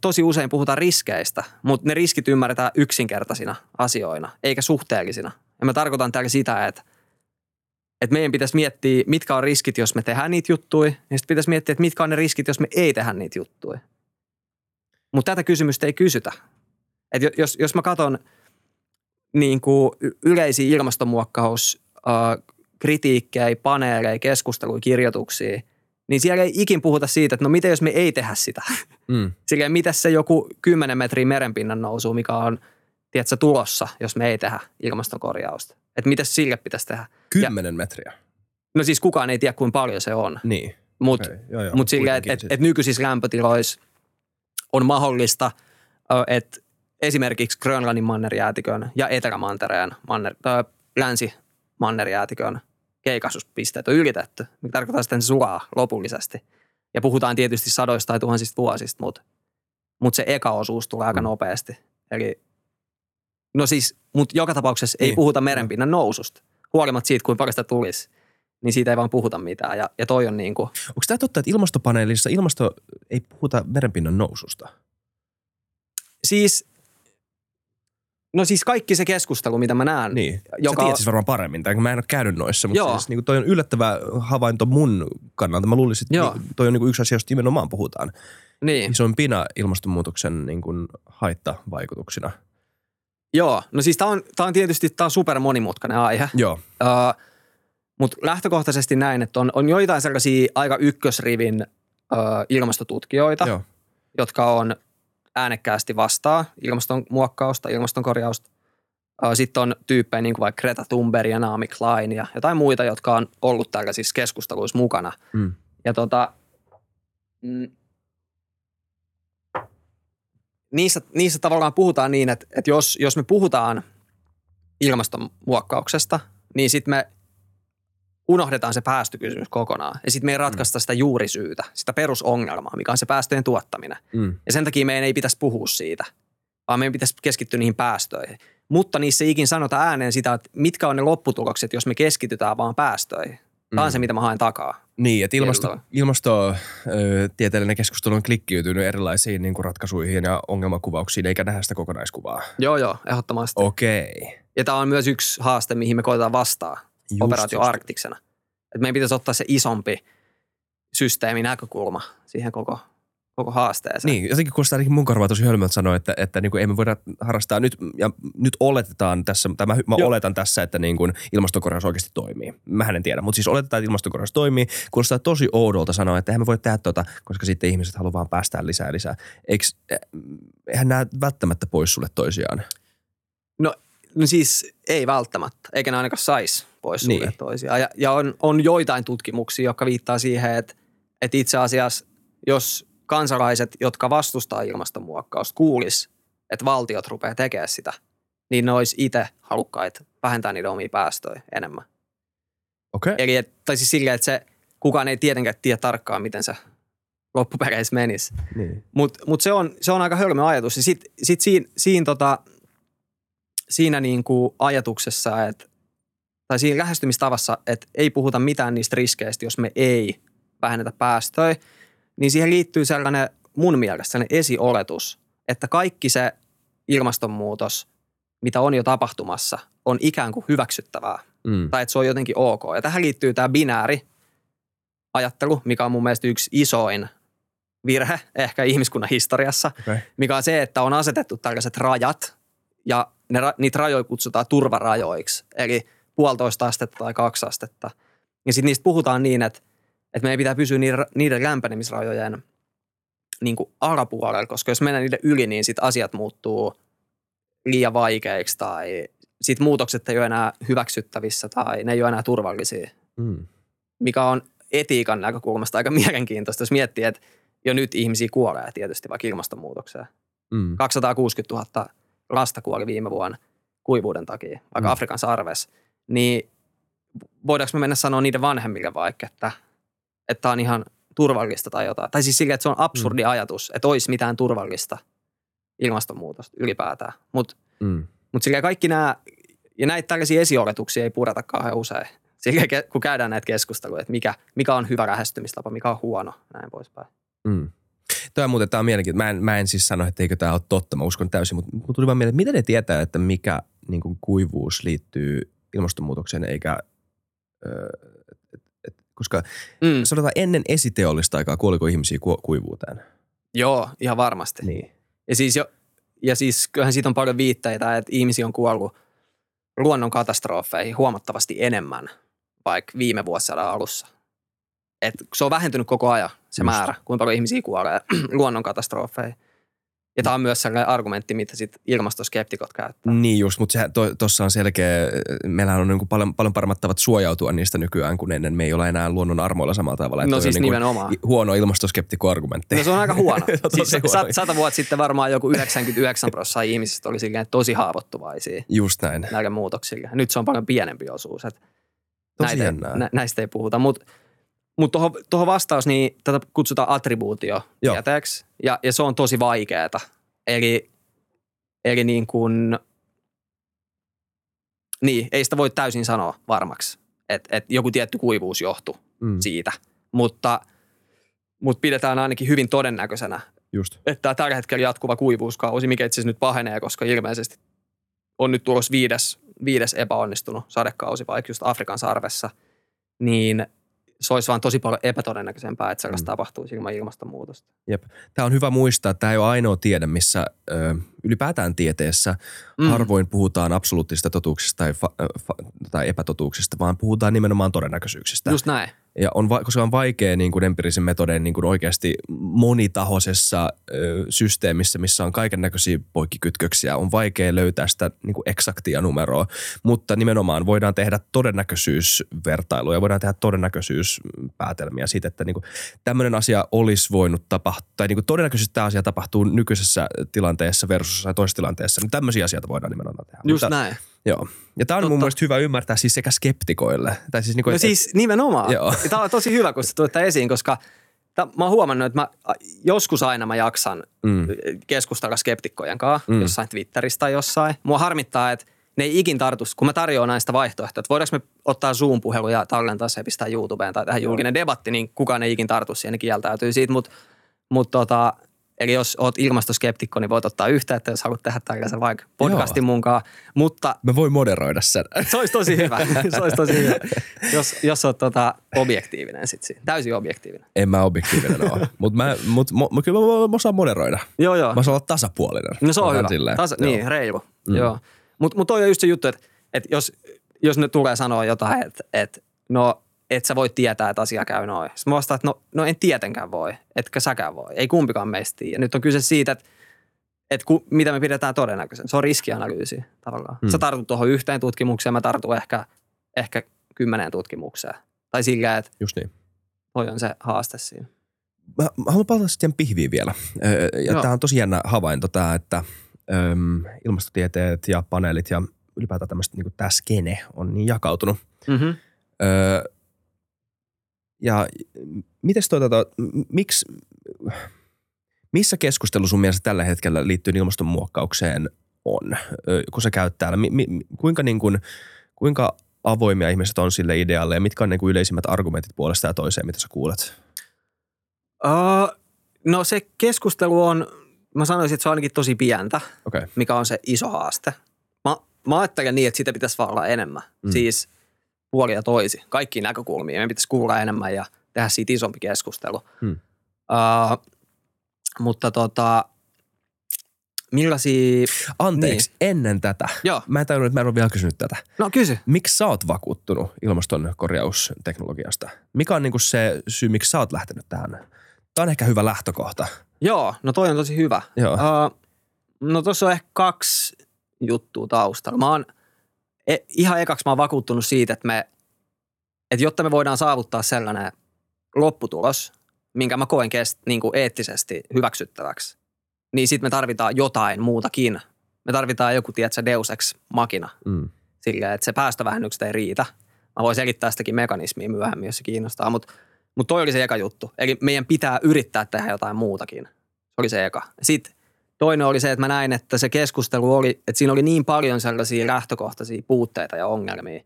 tosi usein puhutaan riskeistä, mutta ne riskit ymmärretään yksinkertaisina asioina, eikä suhteellisina. Ja mä tarkoitan täällä sitä, että meidän pitäisi miettiä, mitkä on riskit, jos me tehdään niitä juttuja, ja sitten pitäisi miettiä, että mitkä on ne riskit, jos me ei tehdä niitä juttuja. Mutta tätä kysymystä ei kysytä. Että jos mä katson niin kuin yleisiä ilmastonmuokkauskritiikkejä, paneeleja, keskusteluja, kirjoituksia, niin siellä ei ikin puhuta siitä, että no miten jos me ei tehdä sitä. Silleen, miten se joku 10 metriä merenpinnan nousuu, mikä on tulossa, jos me ei tehdä ilmastonkorjausta. Että mitä sille pitäisi tehdä? 10 metriä? No siis kukaan ei tiedä, kuinka paljon se on. Niin. Mutta mut silleen, että nykyisissä lämpötiloissa on mahdollista, että esimerkiksi Grönlannin mannerjäätikön ja Etelämantereen länsimannerjäätikön keikahduspisteet on ylitetty, mikä tarkoittaa sitten sulaa lopullisesti. Ja puhutaan tietysti sadoista tai tuhansista vuosista, mutta se eka osuus tulee aika nopeasti. Eli mutta joka tapauksessa ei puhuta merenpinnan noususta, huolimatta siitä, kuinka paljon sitä tulisi. niin siitä ei vaan puhuta mitään. Ja toi on niin kuin... Onko tämä totta, että ilmastopaneelissa ei puhuta merenpinnan noususta? Siis... No siis kaikki se keskustelu, mitä mä näen. Niin. Sä tiedät siis varmaan paremmin, tai mä en ole käynyt noissa, mutta siis niin kuin toi on yllättävä havainto mun kannalta. Mä luulisin, että toi on niin kuin yksi asia, josta nimenomaan puhutaan. Niin. Isoimpina ilmastonmuutoksen niin kuin haittavaikutuksina. Joo, no siis tää on tietysti tää on super monimutkainen aihe. Joo. Mutta lähtökohtaisesti näin, että on joitain sellaisia aika ykkösrivin ilmastotutkijoita, jotka on äänekkäästi vastaa ilmastonmuokkausta, ilmastonkorjausta. Sitten on tyyppejä niin kuin vaikka Greta Thunberg ja Naomi Klein ja jotain muita, jotka on ollut tällaisissa keskusteluissa mukana. Mm. Ja niissä tavallaan puhutaan niin, että jos me puhutaan ilmastonmuokkauksesta, niin sitten me unohdetaan se päästökysymys kokonaan. Ja sitten me ei ratkaista sitä juurisyytä, sitä perusongelmaa, mikä on se päästöjen tuottaminen. Mm. Ja sen takia meidän ei pitäisi puhua siitä, vaan meidän pitäisi keskittyä niihin päästöihin. Mutta niissä ei ikin sanota ääneen sitä, että mitkä on ne lopputulokset, jos me keskitytään vaan päästöihin. Tämä on se, mitä mä haen takaa. Niin, että ilmastotieteellinen keskustelu on klikkiytynyt erilaisiin niin kuin ratkaisuihin ja ongelmakuvauksiin, eikä nähdä sitä kokonaiskuvaa. Joo, ehdottomasti. Okei. Ja tämä on myös yksi haaste, mihin me koetaan vastaan. Operaatio Arktiksena. Että meidän pitäisi ottaa se isompi systeemin näkökulma siihen koko haasteeseen. Niin, jotenkin kuulostaa ainakin mun korvaa tosi hölmöltä sanoa, että niin kuin ei me voida harrastaa nyt, ja nyt oletetaan tässä, tai mä oletan tässä, että niin kuin ilmastonkorjaus oikeasti toimii. Mähän en tiedä, mutta siis oletetaan, että ilmastonkorjaus toimii. Kuulostaa tosi oudolta sanoa, että eihän me voi tehdä koska sitten ihmiset haluaa vaan päästään lisää. Eihän nämä välttämättä pois sulle toisiaan? No siis ei välttämättä, eikä ne ainakaan saisi pois sulle toisiaan. Ja on joitain tutkimuksia, jotka viittaa siihen, että itse asiassa, jos kansalaiset, jotka vastustaa ilmastonmuokkausta, kuulis, että valtiot rupeaa tekemään sitä, niin ne olisi itse halukkaita vähentää niiden omia päästöjä enemmän. Okei. Okay. Eli siis silleen, että kukaan ei tietenkään tiedä tarkkaan, miten se loppupeleissä menisi. Niin. Mutta se on aika hölmö ajatus. Ja sit siinä niin kuin ajatuksessa, tai siinä lähestymistavassa, että ei puhuta mitään niistä riskeistä, jos me ei vähennetä päästöjä, niin siihen liittyy sellainen mun mielestä sellainen esioletus, että kaikki se ilmastonmuutos, mitä on jo tapahtumassa, on ikään kuin hyväksyttävää. Mm. Tai että se on jotenkin ok. Ja tähän liittyy tämä binääriajattelu, mikä on mun mielestä yksi isoin virhe ehkä ihmiskunnan historiassa, okay. Mikä on se, että on asetettu tällaiset rajat ja niitä rajoja kutsutaan turvarajoiksi, eli 1,5 astetta tai 2 astetta. Ja sitten niistä puhutaan niin, että meidän pitää pysyä niiden lämpenemisrajojen niin kuin alapuolella, koska jos mennään niiden yli, niin sitten asiat muuttuu liian vaikeiksi tai sitten muutokset ei ole enää hyväksyttävissä tai ne ei ole enää turvallisia, mikä on etiikan näkökulmasta aika mielenkiintoista, jos miettii, että jo nyt ihmisiä kuolee tietysti vaikka ilmastonmuutokseen. 260 000 lasta kuoli viime vuonna kuivuuden takia, vaikka Afrikan sarvessa, niin voidaanko me mennä sanoa niiden vanhemmille vaikka, että tämä on ihan turvallista tai jotain. Tai siis silleen, että se on absurdi ajatus, että olisi mitään turvallista ilmastonmuutosta ylipäätään. Mut silleen kaikki nämä, ja näitä tällaisia esioletuksia ei pureta kauhean usein. Silleen kun käydään näitä keskusteluja, että mikä on hyvä lähestymistapa, mikä on huono, näin poispäin. Tämä on mielenkiintoista. Mä en siis sano, että eikö tämä ole totta. Mä uskon täysin, mutta mun tuli vaan mieleen, että miten ne tietää, että mikä niin kuin kuivuus liittyy ilmastonmuutokseen, eikä... koska sanotaan ennen esiteollista aikaa, kuoliko ihmisiä kuivuuteen? Joo, ihan varmasti. Niin. Ja siis kyllähän siitä on paljon viitteitä, että ihmisiä on kuollut luonnon katastrofeihin huomattavasti enemmän, vaikka viime vuosisadan alussa. Et se on vähentynyt koko ajan se määrä, kuinka paljon ihmisiä kuolee luonnonkatastrofeihin. Ja tämä on myös sellainen argumentti, mitä sitten ilmastoskeptikot käyttää. Niin just, mutta tuossa on selkeä, meillähän on niinku paljon paremmat tavat suojautua niistä nykyään kuin ennen. Me ei ole enää luonnon armoilla samalla tavalla. No siis niinku nimenomaan. Huono ilmastoskeptikko-argumentti. No se on aika huono. Siis 100 vuotta sitten varmaan joku 99% ihmisistä oli silleen tosi haavoittuvaisia. Just näin. Näillä muutoksilla. Nyt se on paljon pienempi osuus. Tosi jännää. Näistä ei puhuta, mutta tuohon vastaus, niin tätä kutsutaan attribuutiotieteeksi, ja se on tosi vaikeaa. Eli niin kuin, ei sitä voi täysin sanoa varmaksi. että joku tietty kuivuus johtui siitä, mutta pidetään ainakin hyvin todennäköisenä, että tällä hetkellä jatkuva kuivuuskausi, mikä itse asiassa nyt pahenee, koska ilmeisesti on nyt tulossa viides epäonnistunut sadekausi, vaikka just Afrikan sarvessa, niin se olisi vaan tosi paljon epätodennäköisempää, että sellaista tapahtuisi ilman ilmastonmuutosta. Jep. Tämä on hyvä muistaa, että tämä ei ole ainoa tiede, missä ylipäätään tieteessä harvoin puhutaan absoluuttisista totuuksista tai epätotuuksista, vaan puhutaan nimenomaan todennäköisyyksistä. Just näin. Ja on, koska on vaikea niin kuin empiirisen metodein niin kuin oikeasti monitahoisessa systeemissä, missä on kaikennäköisiä poikkikytköksiä, on vaikea löytää sitä niin kuin eksaktia numeroa. Mutta nimenomaan voidaan tehdä todennäköisyysvertailuja, voidaan tehdä todennäköisyyspäätelmiä siitä, että niin kuin tämmöinen asia olisi voinut tapahtua, tai niin kuin todennäköisesti tämä asia tapahtuu nykyisessä tilanteessa versus toisessa tilanteessa, niin tämmöisiä asioita voidaan nimenomaan tehdä. Just mutta, näin. Joo. Ja tämä on mun mielestä hyvä ymmärtää siis sekä skeptikoille. Tai siis niinku, no siis nimenomaan. Tämä on tosi hyvä, kun sä tulet tämän esiin, koska mä oon huomannut, että joskus aina mä jaksan keskustella skeptikkojen kanssa jossain Twitterissä tai jossain. Mua harmittaa, että ne ei ikin tartu, kun mä tarjoan näistä vaihtoehtoja, että voidaanko me ottaa Zoom-puhelu ja tallentaa se ja pistää YouTubeen tai tähän julkinen debatti, niin kukaan ei ikin tartu siihen, ne kieltäytyy siitä, mutta eli jos oot ilmastoskeptikko, niin voit ottaa yhteyttä, jos haluat tehdä tällaisen vaikka podcastin munkaan, mutta... Mä voin moderoida sen. Se olisi tosi hyvä, jos oot objektiivinen sit siinä, täysin objektiivinen. En mä objektiivinen ole, mutta kyllä mä osaan moderoida. Joo. Mä osaan olla tasapuolinen. No se on hyvä, niin reilu, joo. Mutta toi on just se juttu, että jos ne tulee sanoa jotain, että no... että sä voi tietää, että asia käy noin. Sitten mä vastaan, että no en tietenkään voi, etkä säkään voi. Ei kumpikaan meistä tiedä. Nyt on kyse siitä, että mitä me pidetään todennäköisen. Se on riskianalyysi tavallaan. Sä tartut tuohon yhteen tutkimukseen, mä tartun ehkä 10 tutkimukseen. Tai sillä, että just niin. Toi on se haaste siinä. Mä haluan palata sitten pihviin vielä. Ja tää on tosi jännä havainto tää, että ilmastotieteet ja paneelit ja ylipäätään tämmöistä niin tää skene on niin jakautunut. Mm-hmm. Ja mites missä keskustelu sun mielestä tällä hetkellä liittyen ilmastonmuokkaukseen on, kun sä käyt täällä? Kuinka avoimia ihmiset on sille idealle ja mitkä on niin kuin yleisimmät argumentit puolesta ja toiseen, mitä sä kuulet? No se keskustelu on, mä sanoisin, että se on ainakin tosi pientä, mikä on se iso haaste. Mä ajattelen niin, että sitä pitäisi vaan olla enemmän. Siis... puoli ja toisi. Kaikki näkökulmia. Meidän pitäisi kuulla enemmän ja tehdä siitä isompi keskustelu. Mutta millaisia... Anteeksi, niin. Ennen tätä. Joo. Mä en tajunnut, että mä en ole vielä kysynyt tätä. No kysy. Miksi sä oot vakuuttunut ilmastonkorjausteknologiasta? Mikä on niinku se syy, miksi sä oot lähtenyt tähän? Tämä on ehkä hyvä lähtökohta. Joo, no toi on tosi hyvä. Joo. No tuossa on ehkä 2 juttua taustalla. Mä oon... Ihan ekaksi mä oon vakuuttunut siitä, että jotta me voidaan saavuttaa sellainen lopputulos, minkä mä koen niin kuin eettisesti hyväksyttäväksi, niin sit me tarvitaan jotain muutakin. Me tarvitaan joku, tiedätkö, deus ex machina. Sillä, että se päästövähennykset ei riitä. Mä voin selittää sitäkin mekanismia myöhemmin, jos se kiinnostaa, mutta toi oli se eka juttu. Eli meidän pitää yrittää tehdä jotain muutakin. Se oli se eka. Sitten toinen oli se, että mä näin, että se keskustelu oli, että siinä oli niin paljon sellaisia lähtökohtaisia puutteita ja ongelmia.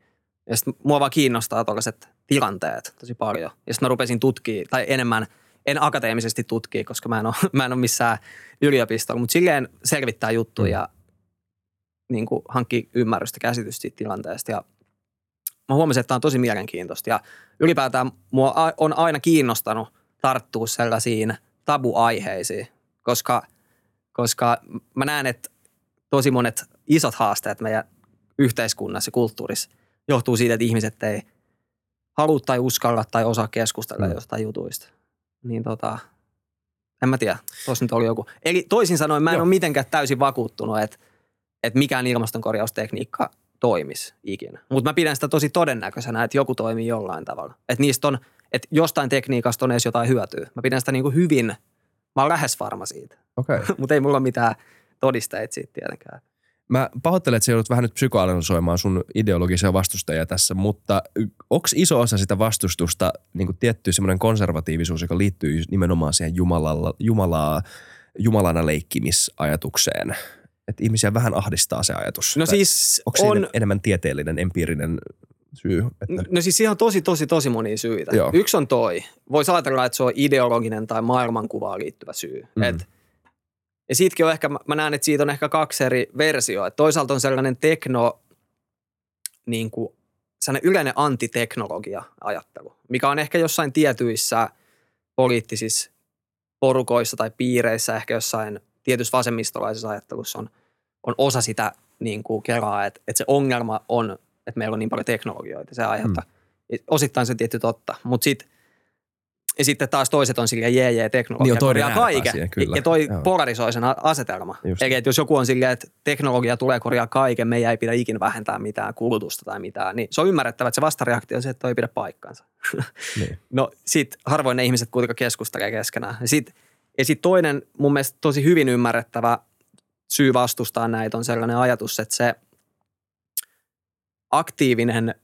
Ja sitten mua vaan kiinnostaa tuollaiset tilanteet tosi paljon. Ja sitten mä rupesin tutkimaan, tai enemmän, en akateemisesti tutkia, koska mä en ole missään yliopistolla, mutta silleen selvittää juttuja ja niin kuin hankkii ymmärrystä, käsitystä siitä tilanteesta. Ja mä huomasin, että tämä on tosi mielenkiintoista. Ja ylipäätään mua on aina kiinnostanut tarttua sellaisiin tabuaiheisiin, koska mä näen, että tosi monet isot haasteet meidän yhteiskunnassa ja kulttuurissa johtuu siitä, että ihmiset ei halua tai uskalla tai osaa keskustella jostain jutuista. Niin en mä tiedä, tuossa nyt oli joku. Eli toisin sanoen mä en ole mitenkään täysin vakuuttunut, että mikään ilmastonkorjaustekniikka toimisi ikinä. Mutta mä pidän sitä tosi todennäköisenä, että joku toimii jollain tavalla. Että jostain tekniikasta on edes jotain hyötyä. Mä pidän sitä niin kuin hyvin... Mä oon lähes varma siitä, mutta ei mulla mitään todisteita siitä tietenkään. Mä pahoittelen, että sä joudut vähän nyt psykoanalysoimaan sun ideologisia vastustajia tässä, mutta onks iso osa sitä vastustusta niin tietty semmoinen konservatiivisuus, joka liittyy nimenomaan siihen jumalana leikkimiajatukseen? Että ihmisiä vähän ahdistaa se ajatus. No siis on... enemmän tieteellinen, empiirinen syy? Että... No siis ihan tosi monia syitä. Joo. Yksi on toi. Voisi ajatella, että se on ideologinen tai maailmankuvaan liittyvä syy. Mm. Ja siitäkin on ehkä, mä näen, että siitä on ehkä kaksi eri versioa. Et toisaalta on sellainen sellainen yleinen antiteknologia-ajattelu, mikä on ehkä jossain tietyissä poliittisissa porukoissa tai piireissä, ehkä jossain tietyssä vasemmistolaisessa ajattelussa on osa sitä niin kuin keraa, että se ongelma on, että meillä on niin paljon teknologioita, se aiheuttaa. Osittain se on tietty totta, mutta sitten taas toiset on silleen teknologia korjaa kaiken. Ja toi polarisoi sen asetelma. Eli että jos joku on silleen, että teknologia tulee korjaa kaiken, meidän ei pidä ikinä vähentää mitään kulutusta tai mitään, niin se on ymmärrettävä, että se vastareaktio on se, että toi ei pidä paikkaansa. Niin. No sit harvoin ne ihmiset kuitenkaan keskustelee keskenään. Ja sit toinen mun mielestä tosi hyvin ymmärrettävä syy vastustaa näitä on sellainen ajatus, että se aktiivinen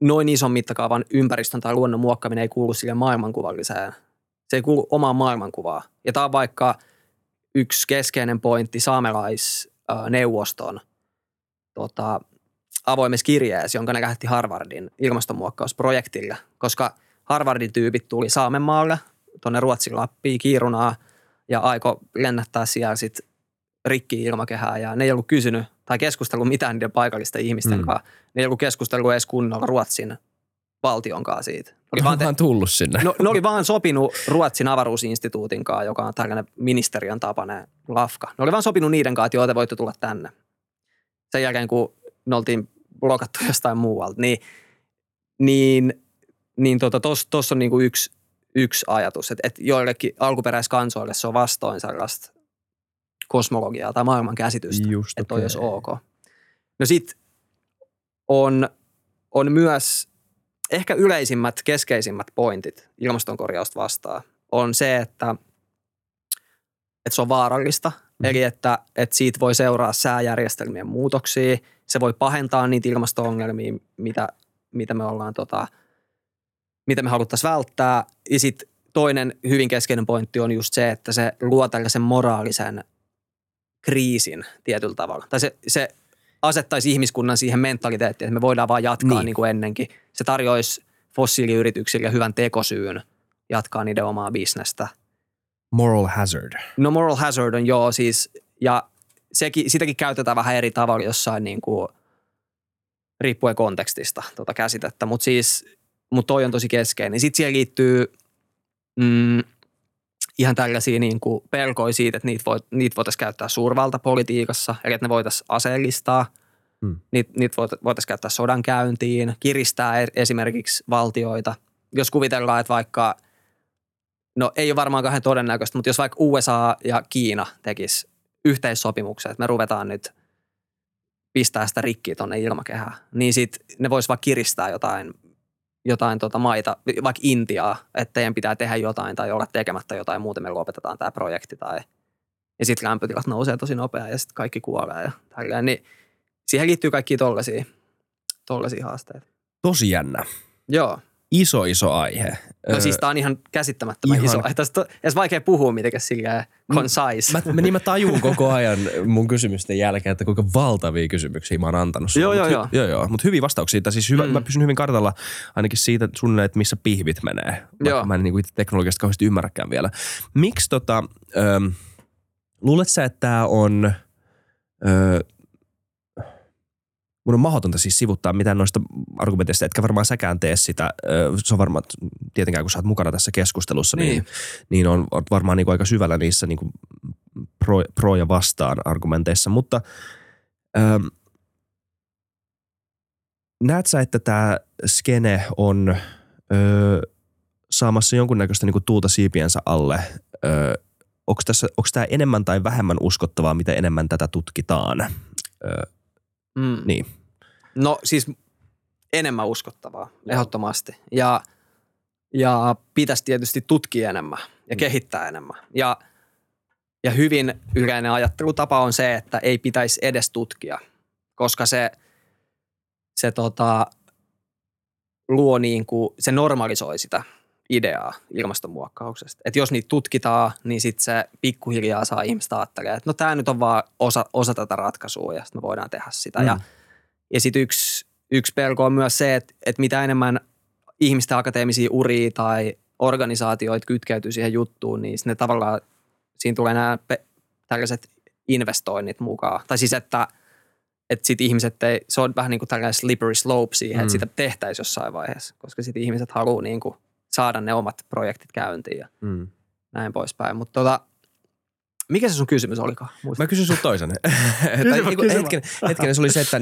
noin ison mittakaavan ympäristön tai luonnon muokkaaminen ei kuulu sille maailmankuvalliseen. Se ei kuulu omaan maailmankuvaan. Ja tämä on vaikka yksi keskeinen pointti saamelaisneuvoston avoimessa kirjeessä, jonka ne lähti Harvardin ilmastonmuokkausprojektille, koska Harvardin tyypit tuli Saamenmaalle, tuonne Ruotsin Lappiin, Kirunaan ja aiko lennättää siellä sitten rikki-ilmakehää ja ne ei ollut kysynyt tai keskustellut mitään niiden paikallisten ihmisten kanssa. Ne ei ollut keskustellut edes kunnolla Ruotsin valtion kanssa siitä. Oli vaan tullut sinne. Ne oli vaan sopinut Ruotsin avaruusinstituutin kanssa, joka on tällainen ministeriön tapainen lafka. Ne oli vaan sopinut niiden kanssa, että joo, te voitte tulla tänne. Sen jälkeen, kun me oltiin blokattu jostain muualta, niin tuossa on niinku yksi ajatus, että joillekin alkuperäiskansoille se on vastoin sellaista kosmologiaa tai maailman käsitystä, että on jos ok. No sit on myös ehkä yleisimmät, keskeisimmät pointit ilmastonkorjausta vastaan on se, että se on vaarallista, eli että siitä voi seuraa sääjärjestelmien muutoksia, se voi pahentaa niitä ilmasto-ongelmia, mitä me haluttaisiin välttää, ja sitten toinen hyvin keskeinen pointti on just se, että se luo tällaisen moraalisen kriisin tietyllä tavalla. Tai se asettaisi ihmiskunnan siihen mentaliteettiin, että me voidaan vaan jatkaa niin kuin ennenkin. Se tarjoaisi fossiiliyrityksille hyvän tekosyyn jatkaa niiden omaa bisnestä. Moral hazard. No moral hazard on joo siis, ja sitäkin käytetään vähän eri tavalla jossain niin kuin, riippuen kontekstista käsitettä, mutta toi on tosi keskeinen. Sitten siihen liittyy ihan tällaisia niin kuin pelkoja siitä, että niitä voitaisiin käyttää suurvaltapolitiikassa, eli että ne voitaisiin aseellistaa, niitä voitaisiin käyttää sodan käyntiin, kiristää esimerkiksi valtioita. Jos kuvitellaan, että vaikka, no ei ole varmaan kauhean todennäköistä, mutta jos vaikka USA ja Kiina tekisi yhteissopimuksia, että me ruvetaan nyt pistää sitä rikkiä tuonne ilmakehään, niin sitten ne voisivat vaikka kiristää jotain maita, vaikka Intiaa, että teidän pitää tehdä jotain tai olla tekemättä jotain, muuten me lopetetaan tämä projekti. Ja sitten lämpötilat nousee tosi nopeaa ja sitten kaikki kuolee ja tälleen. Niin siihen liittyy kaikki tollaisia haasteita. Tosi jännä. Joo. Iso aihe. No siis tämä on ihan käsittämättömän iso aihe. Tästä on edes vaikea puhua mitenkään silleen concise. Mä tajun koko ajan mun kysymysten jälkeen, että kuinka valtavia kysymyksiä mä oon antanut sulle. Joo. Mutta hyviä vastauksia. Siis mä pysyn hyvin kartalla ainakin siitä suunnilleen, että missä pihvit menee. Joo. Mä en niinku itse teknologiasta kauheasti ymmärräkään vielä. Miksi luulet sä, että tää on... Mun on mahdotonta siis sivuttaa mitään noista argumenteista, etkä varmaan säkään tee sitä. Se on varmaan, tietenkään kun sä oot mukana tässä keskustelussa, niin on varmaan niin kuin aika syvällä niissä niin kuin pro ja vastaan argumenteissa. Mutta näet sä, että tämä skene on saamassa jonkunnäköistä niin kuin tuulta siipiensä alle? Onko tämä enemmän tai vähemmän uskottavaa, mitä enemmän tätä tutkitaan? Niin. No siis enemmän uskottavaa, ehdottomasti. Ja pitäisi tietysti tutkia enemmän ja kehittää enemmän. Ja hyvin yleinen ajattelutapa on se, että ei pitäisi edes tutkia, koska se luo niin kuin, se normalisoi sitä ideaa ilmastonmuokkauksesta. Että jos niitä tutkitaan, niin sitten se pikkuhiljaa saa ihmiset ajattelemaan, että no tämä nyt on vaan osa tätä ratkaisua ja sitten me voidaan tehdä sitä. Ja sitten yksi yksi pelko on myös se, että mitä enemmän ihmisten akateemisia uria tai organisaatioita kytkeytyy siihen juttuun, niin ne tavallaan siinä tulee nämä tällaiset investoinnit mukaan. Tai siis, että sit ihmiset ei, se on vähän niin kuin tällainen slippery slope siihen, että sitä tehtäisiin jossain vaiheessa, koska sitten ihmiset haluaa niin kuin saada ne omat projektit käyntiin ja näin poispäin. Mutta mikä se sun kysymys olikaan? Mä kysyn sun toisen. Hetkinen, se oli se, että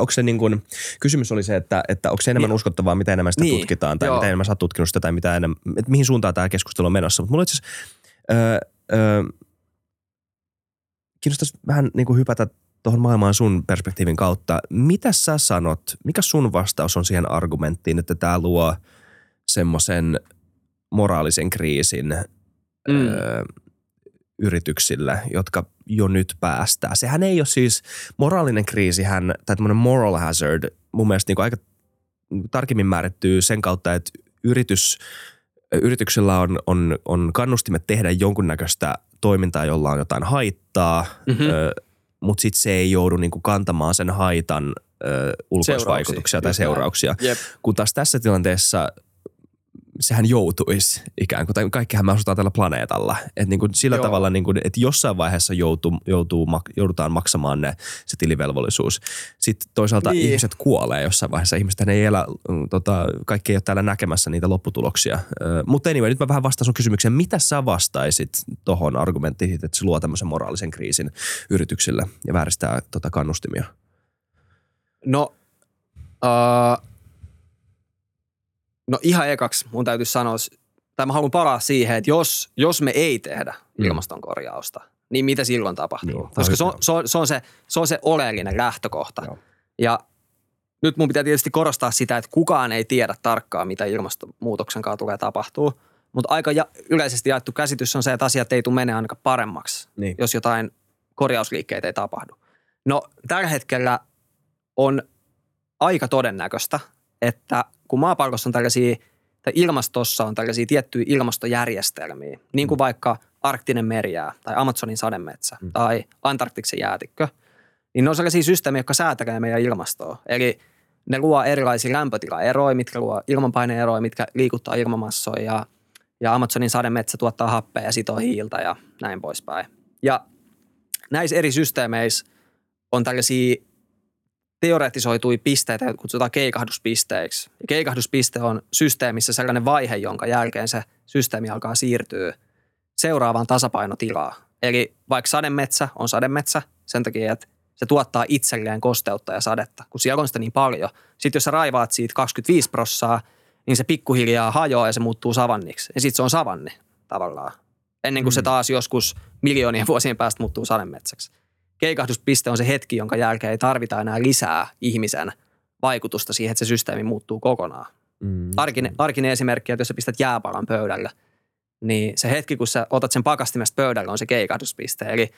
onko se niin kuin, kysymys oli se, että onko se enemmän uskottavaa, mitä enemmän sitä tutkitaan, tai mitä enemmän sä oot tutkinut sitä, tai mitä enemmän, mihin suuntaan tämä keskustelu on menossa. Mutta mulla itse asiassa kiinnostaisi vähän niin kuin hypätä tuohon maailmaan sun perspektiivin kautta. Mitä sä sanot, mikä sun vastaus on siihen argumenttiin, että tämä luo semmoisen moraalisen kriisin yrityksillä, jotka jo nyt päästää. Sehän ei ole siis moraalinen kriisi, tai tämmöinen moral hazard mun mielestä niin kuin aika tarkemmin määrittyy sen kautta, että yrityksillä on kannustimet tehdä jonkunnäköistä toimintaa, jolla on jotain haittaa, mutta sitten se ei joudu niin kuin kantamaan sen haitan ulkoisvaikutuksia tai seurauksia. Yep. Kun taas tässä tilanteessa sehän joutuisi ikään kuin, tai kaikkihan me asutaan tällä planeetalla. Että niin kuin sillä tavalla, niin kuin, että jossain vaiheessa joudutaan maksamaan se tilivelvollisuus. Sitten toisaalta ihmiset kuolee jossain vaiheessa. Ihmiset ei elä, kaikki ei ole täällä näkemässä niitä lopputuloksia. Mutta anyway, nyt mä vähän vastaan sun kysymykseen. Mitä sä vastaisit tohon argumenttiin, että se luo tämmöisen moraalisen kriisin yrityksille ja vääristää kannustimia? No, no ihan ekaksi mun täytyy sanoa, tai mä haluan palaa siihen, että jos me ei tehdä ilmastonkorjausta, niin mitä silloin tapahtuu? Joo, koska se on se oleellinen lähtökohta. Joo. Ja nyt mun pitää tietysti korostaa sitä, että kukaan ei tiedä tarkkaan, mitä ilmastonmuutoksen kanssa tulee tapahtuu. Mutta aika yleisesti jaettu käsitys on se, että asiat ei tule mene ainakaan paremmaksi, jos jotain korjausliikkeitä ei tapahdu. No tällä hetkellä on aika todennäköistä, että kun maapallossa on tällaisia, tai ilmastossa on tällaisia tiettyjä ilmastojärjestelmiä, niin kuin vaikka arktinen merijää tai Amazonin sademetsä tai Antarktiksen jäätikkö, niin ne on sellaisia systeemejä, jotka säätelee meidän ilmastoa. Eli ne luo erilaisia lämpötilaeroja, mitkä luo ilmanpaineeroja, mitkä liikuttaa ilmamassoja ja Amazonin sademetsä tuottaa happea ja sitoo hiiltä ja näin poispäin. Ja näissä eri systeemeissä on tällaisia teoreettisoitui pisteitä, joita kutsutaan keikahduspisteiksi. Keikahduspiste on systeemissä sellainen vaihe, jonka jälkeen se systeemi alkaa siirtyä seuraavaan tasapainotilaan. Eli vaikka sademetsä on sademetsä sen takia, että se tuottaa itselleen kosteutta ja sadetta, kun siellä on sitä niin paljon. Sitten jos sä raivaat siitä 25%, niin se pikkuhiljaa hajoaa ja se muuttuu savanniksi. Ja sitten se on savanni tavallaan, ennen kuin se taas joskus miljoonien vuosien päästä muuttuu sademetsäksi. Keikahduspiste on se hetki, jonka jälkeen ei tarvita enää lisää ihmisen vaikutusta siihen, että se systeemi muuttuu kokonaan. Arkinen esimerkki, että jos sä pistät jääpalan pöydälle, niin se hetki, kun sä otat sen pakastimesta pöydälle, on se keikahduspiste. Eli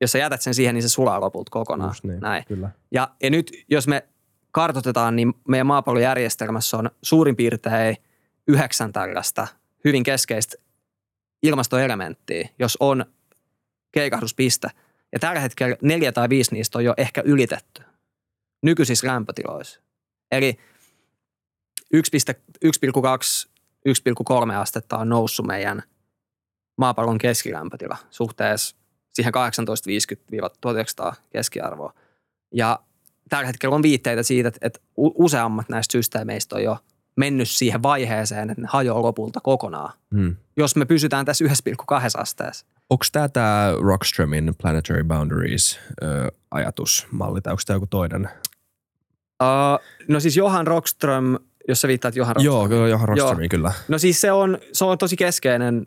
jos sä jätät sen siihen, niin se sulaa lopulta kokonaan. Niin, näin. Kyllä. Ja nyt, jos me kartoitetaan, niin meidän maapallojärjestelmässä on suurin piirtein 9 tällaista hyvin keskeistä ilmastoelementtiä, jos on keikahduspiste. Ja tällä hetkellä 4 tai 5 niistä on jo ehkä ylitetty nykyisissä lämpötiloissa. Eli 1,2-1,3 astetta on noussut meidän maapallon keskilämpötila suhteessa siihen 1850-1900 keskiarvoa. Ja tällä hetkellä on viitteitä siitä, että useammat näistä systeemeistä on jo mennyt siihen vaiheeseen, että ne hajoaa lopulta kokonaan, jos me pysytään tässä 1,2 asteessa. Onko tämä Rockströmin Planetary Boundaries-ajatusmalli, tai onko tämä joku toinen? No siis Johan Rockström, jos sä viittaat Johan Rockströmiin. Joo, Johan Rockströmiin kyllä. No siis se on tosi keskeinen.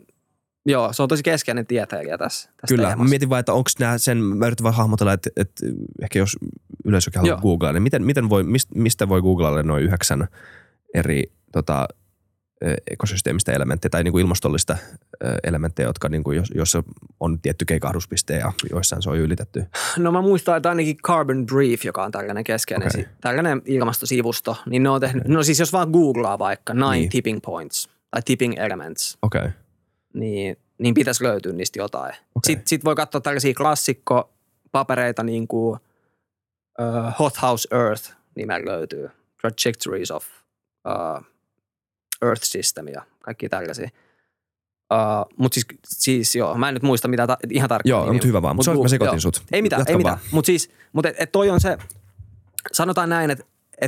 Joo, se on tosi keskeinen tieteilijä tässä kyllä, teemassa. Mä mietin vaan, että onko nämä sen, mä yritän vaan hahmotella, että ehkä jos yleisökin haluaa googlaa, niin mistä voi googlailla noin 9 eri ekosysteemistä elementtejä tai niin kuin ilmastollista elementtejä, jotka niin kuin, jossa on tietty keikahduspiste ja joissain se on ylitetty? No mä muistan, että ainakin Carbon Brief, joka on tällainen keskeinen, tällainen ilmastosivusto, niin ne on tehnyt, no siis jos vaan googlaa vaikka 9 tipping points tai tipping elements, niin pitäisi löytyä niistä jotain. Sitten voi katsoa tällaisia klassikkopapereita niin kuin Hot House Earth nimellä löytyy. trajectories of Earth system ja kaikki tällaisia. Mutta siis joo, mä en nyt muista mitä ihan tarkkaan. Joo, mutta hyvä vaan. Mä sekoitin sut. Ei mitään. Mutta siis, et toi on se, sanotaan näin, että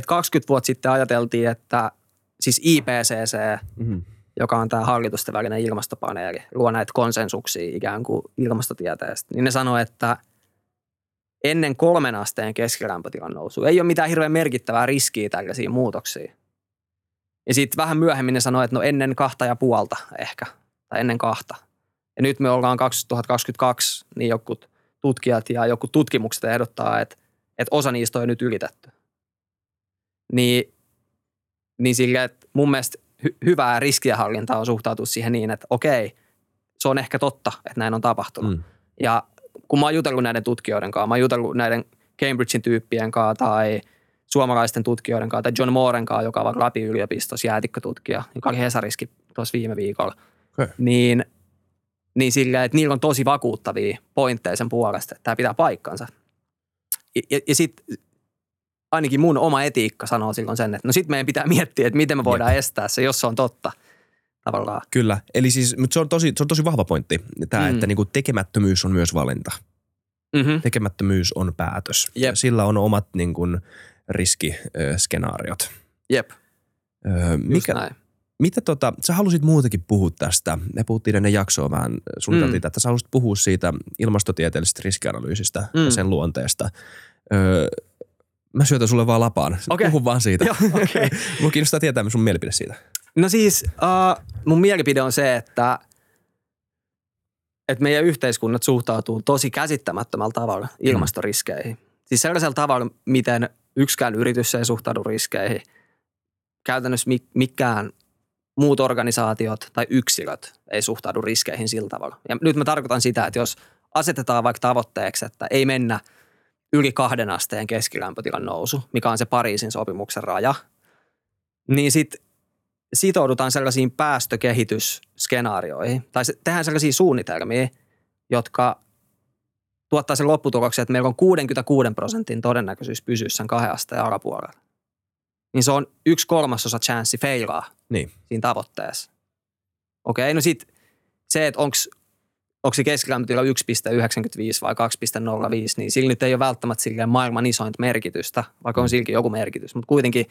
20 vuotta sitten ajateltiin, että siis IPCC, joka on tämä hallitusten välinen ilmastopaneeli, luo näitä konsensuksia ikään kuin ilmastotieteestä, niin ne sanoo, että ennen 3 asteen keskilämpötilan nousu ei ole mitään hirveän merkittävää riskiä tällaisiin muutoksiin. Ja sitten vähän myöhemmin ne sanoo, että no ennen 2,5 ehkä, tai ennen 2. Ja nyt me ollaan 2022, niin jokut tutkijat ja jokut tutkimukset ehdottaa, että osa niistä on nyt ylitetty. Niin sille, että mun mielestä hyvää riskienhallintaa on suhtautua siihen niin, että okei, se on ehkä totta, että näin on tapahtunut. Ja kun mä oon jutellut näiden tutkijoiden kanssa, mä oon jutellut näiden Cambridgein tyyppien kanssa tai suomalaisten tutkijoiden kanssa tai John Mooren kanssa, joka on Lapin yliopistossa jäätikkötutkija, joka oli Hesarissakin tuossa viime viikolla, niin sillä, että niillä on tosi vakuuttavia pointteja sen puolesta, että tämä pitää paikkansa. Ja sitten ainakin mun oma etiikka sanoo silloin sen, että no sit meidän pitää miettiä, että miten me voidaan estää se, jos se on totta tavallaan. Kyllä, eli siis, mutta se on tosi vahva pointti, tämä, että niinku tekemättömyys on myös valinta. Tekemättömyys on päätös. Jep. Sillä on omat niinku riskiskenaariot. Jep, mikä, näin. Mitä sä halusit muutenkin puhua tästä, me puhuttiin ennen jaksoa vähän, suunniteltiin, että sä halusit puhua siitä ilmastotieteellisestä riskianalyysistä ja sen luonteesta. Mä syötän sulle vaan lapaan. Okay. Puhu vaan siitä. Okay. Mun kiinnostaa tietää sun mielipide siitä. No siis mun mielipide on se, että meidän yhteiskunnat suhtautuu tosi käsittämättömällä tavalla ilmastoriskeihin. Siis sellaisella tavalla, miten yksikään yritys ei suhtaudu riskeihin. Käytännössä mikään muut organisaatiot tai yksilöt ei suhtaudu riskeihin sillä tavalla. Ja nyt mä tarkoitan sitä, että jos asetetaan vaikka tavoitteeksi, että ei mennä yli 2 asteen keskilämpötilan nousu, mikä on se Pariisin sopimuksen raja, niin sitten sitoudutaan sellaisiin päästökehitysskenaarioihin, tai tehdään sellaisia suunnitelmia, jotka tuottaa sen lopputuloksen, että meillä on 66% todennäköisyys pysyä sen 2 asteen alapuolella. Niin se on 1/3 chanssi feilaa siinä tavoitteessa. Okei, no sitten se, että onko se keskilämpötila 1,95 vai 2,05, niin sillä nyt ei ole välttämättä silleen maailman isointa merkitystä, vaikka on silläkin joku merkitys. Mutta kuitenkin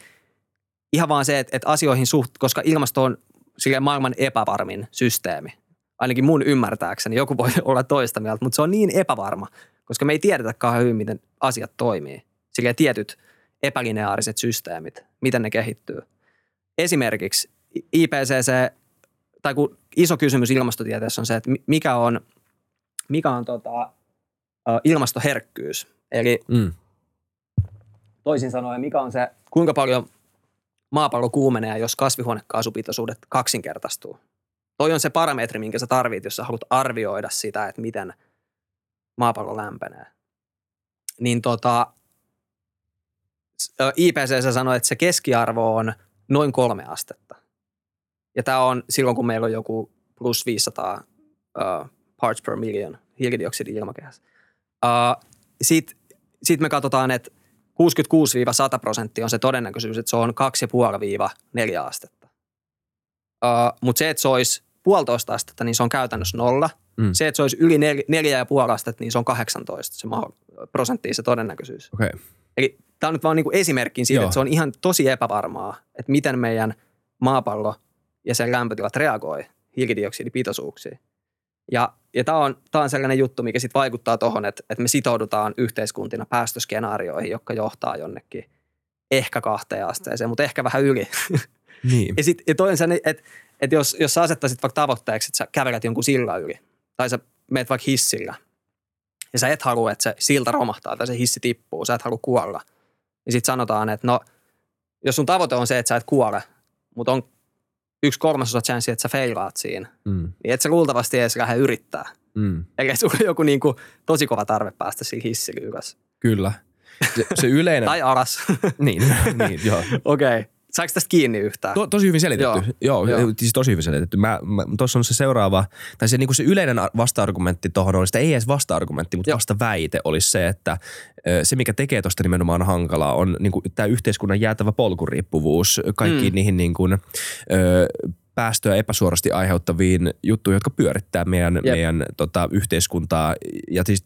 ihan vaan se, että asioihin koska ilmasto on silleen maailman epävarmin systeemi. Ainakin mun ymmärtääkseni, joku voi olla toista mieltä, mutta se on niin epävarma, koska me ei tiedetäkään hyvin, miten asiat toimii. Silleen tietyt epälineaariset systeemit, miten ne kehittyy. Esimerkiksi IPCC, tai kun iso kysymys ilmastotieteessä on se, että mikä on ilmastoherkkyys. Eli toisin sanoen, mikä on se, kuinka paljon maapallo kuumenee, jos kasvihuonekaasupitoisuudet kaksinkertaistuu. Toi on se parametri, minkä sä tarvit, jos sä haluat arvioida sitä, että miten maapallo lämpenee. Niin IPCC sanoi, että se keskiarvo on noin 3 astetta. Ja tämä on silloin, kun meillä on joku plus 500 parts per million hiilidioksidin ilmakehässä. Sitten me katsotaan, että 66-100% on se todennäköisyys, että se on 2,5-4 astetta. Mutta se, että se olisi 1,5 astetta, niin se on käytännössä 0. Se, että se olisi yli 4,5 astetta, niin se on 18 %, se todennäköisyys. Okay. Eli tämä on nyt vaan niinku esimerkki siitä, että se on ihan tosi epävarmaa, että miten meidän maapallo ja sen lämpötilat reagoi hiilidioksidipitoisuuksiin. Ja tämä on sellainen juttu, mikä sitten vaikuttaa tuohon, että me sitoudutaan yhteiskuntina päästöskenaarioihin, jotka johtaa jonnekin ehkä 2 asteeseen, mutta ehkä vähän yli. Niin. Ja toinen sellainen, että jos sä asettaisit vaikka tavoitteeksi, että sä kävelät jonkun sillan yli, tai sä meet vaikka hissillä, ja sä et halua, että se silta romahtaa tai se hissi tippuu, sä et halua kuolla, niin sitten sanotaan, että no, jos sun tavoite on se, että sä et kuole, mutta on 1/3 chanssi, että sä feilaat siinä, niin et sä luultavasti edes lähde yrittää. Eikä sulla ole joku niinku tosi kova tarve päästä sillä hissillä ylös. Kyllä. Se yleinen... tai alas. Niin, joo. Okei. Saanko tästä kiinni yhtään? Tosi hyvin selitetty. Joo. Siis tosi hyvin selitetty. Tuossa on se seuraava, tai se, niin kuin se yleinen vasta-argumentti tuohon oli, sitä ei edes vasta-argumentti, mutta vasta väite olisi se, että se, mikä tekee tuosta nimenomaan hankalaa, on niin kuin tämä yhteiskunnan jäätävä polkuriippuvuus kaikkiin niihin niin kuin, päästöä epäsuorasti aiheuttaviin juttuihin, jotka pyörittää meidän yhteiskuntaa. Ja siis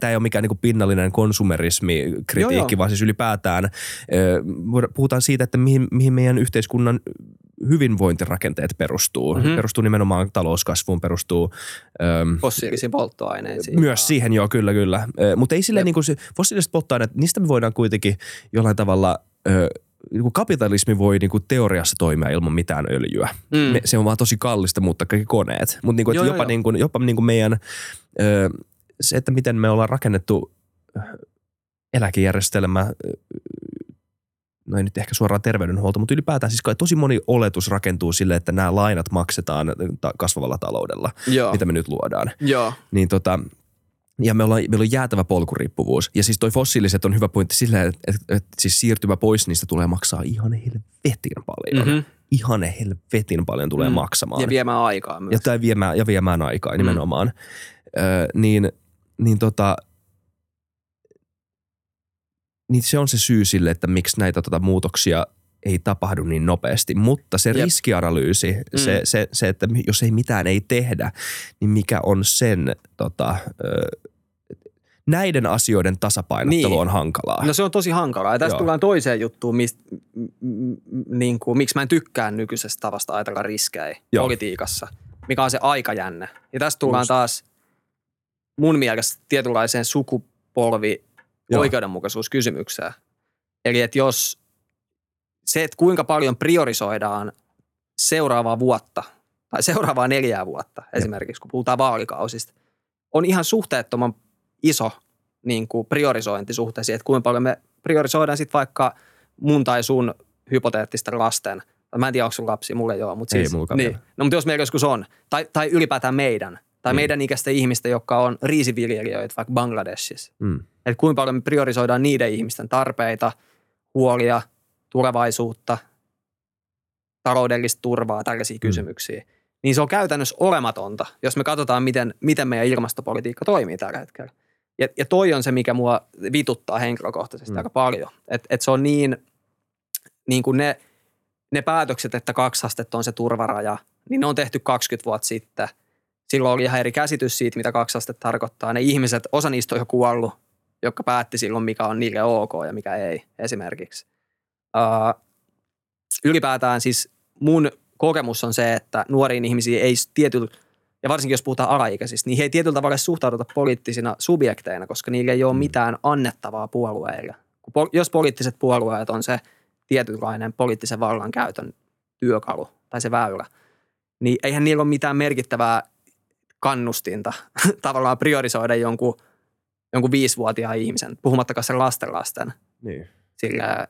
tämä ei ole mikään niinku pinnallinen konsumerismikritiikki, vaan siis ylipäätään puhutaan siitä, että mihin meidän yhteiskunnan hyvinvointirakenteet perustuu. Mm-hmm. Perustuu nimenomaan talouskasvuun, perustuu fossiilisiin polttoaineisiin. Myös siihen, kyllä. Mutta ei silleen niinku fossiiliset polttoaineet, niistä me voidaan kuitenkin jollain tavalla kapitalismi voi teoriassa toimia ilman mitään öljyä. Mm. Se on vaan tosi kallista muuttaa kaikki koneet. Mutta jopa meidän se, että miten me ollaan rakennettu eläkejärjestelmä, no ei nyt ehkä suoraan terveydenhuolto, mutta ylipäätään siis tosi moni oletus rakentuu sille, että nämä lainat maksetaan kasvavalla taloudella, mitä me nyt luodaan. Niin ja meillä on jäätävä polkuriippuvuus. Ja siis toi fossiiliset on hyvä pointti sillä, että siis siirtymä pois niistä tulee maksaa ihan helvetin paljon. Mm-hmm. Ihan helvetin paljon tulee maksamaan. Ja viemään aikaa myös. Ja viemään aikaa nimenomaan. Niin se on se syy sille, että miksi näitä muutoksia ei tapahdu niin nopeasti, mutta se riskianalyysi, se, että jos ei mitään ei tehdä, niin mikä on sen näiden asioiden tasapainottelu on hankalaa. No se on tosi hankalaa. Ja tästä tullaan toiseen juttuun, miksi mä en tykkään nykyisestä tavasta ajatella riskejä politiikassa, mikä on se aikajänne. Ja tästä tullaan taas mun mielestä tietynlaiseen sukupolvi-oikeudenmukaisuuskysymykseen. Eli että jos se, että kuinka paljon priorisoidaan seuraavaa vuotta tai seuraavaa 4 vuotta esimerkiksi, kun puhutaan vaalikausista, on ihan suhteettoman iso niin kuin priorisointi suhteessa, että kuinka paljon me priorisoidaan sitten vaikka mun tai sun hypoteettisten lasten. Mä en tiedä, onko sun lapsi, mulle ei ole. Mutta ei siis, no mutta jos meillä joskus on, tai ylipäätään meidän, tai meidän ikäisten ihmisten, jotka on riisiviljelijöitä vaikka Bangladeshissa. Että kuinka paljon me priorisoidaan niiden ihmisten tarpeita, huolia, tulevaisuutta, taloudellista turvaa, tällaisia kysymyksiä, niin se on käytännössä olematonta, jos me katsotaan, miten meidän ilmastopolitiikka toimii tällä hetkellä. Ja toi on se, mikä mua vituttaa henkilökohtaisesti aika paljon. Että se on niin kuin ne päätökset, että 2 astetta on se turvaraja, niin ne on tehty 20 vuotta sitten. Silloin oli ihan eri käsitys siitä, mitä 2 astetta tarkoittaa. Ne ihmiset, osa niistä on jo kuollut, jotka päätti silloin, mikä on niille ok ja mikä ei esimerkiksi. Ylipäätään siis mun kokemus on se, että nuoriin ihmisiin ei tietyllä, ja varsinkin jos puhutaan alaikäisistä, niin he ei tietyllä tavalla suhtauduta poliittisina subjekteina, koska niillä ei ole mitään annettavaa puolueille. Jos poliittiset puolueet on se tietynlainen poliittisen vallan käytön työkalu tai se väylä, niin eihän niillä ole mitään merkittävää kannustinta tavallaan priorisoida jonkun 5-vuotiaan ihmisen, puhumattakaan sen lasten sillä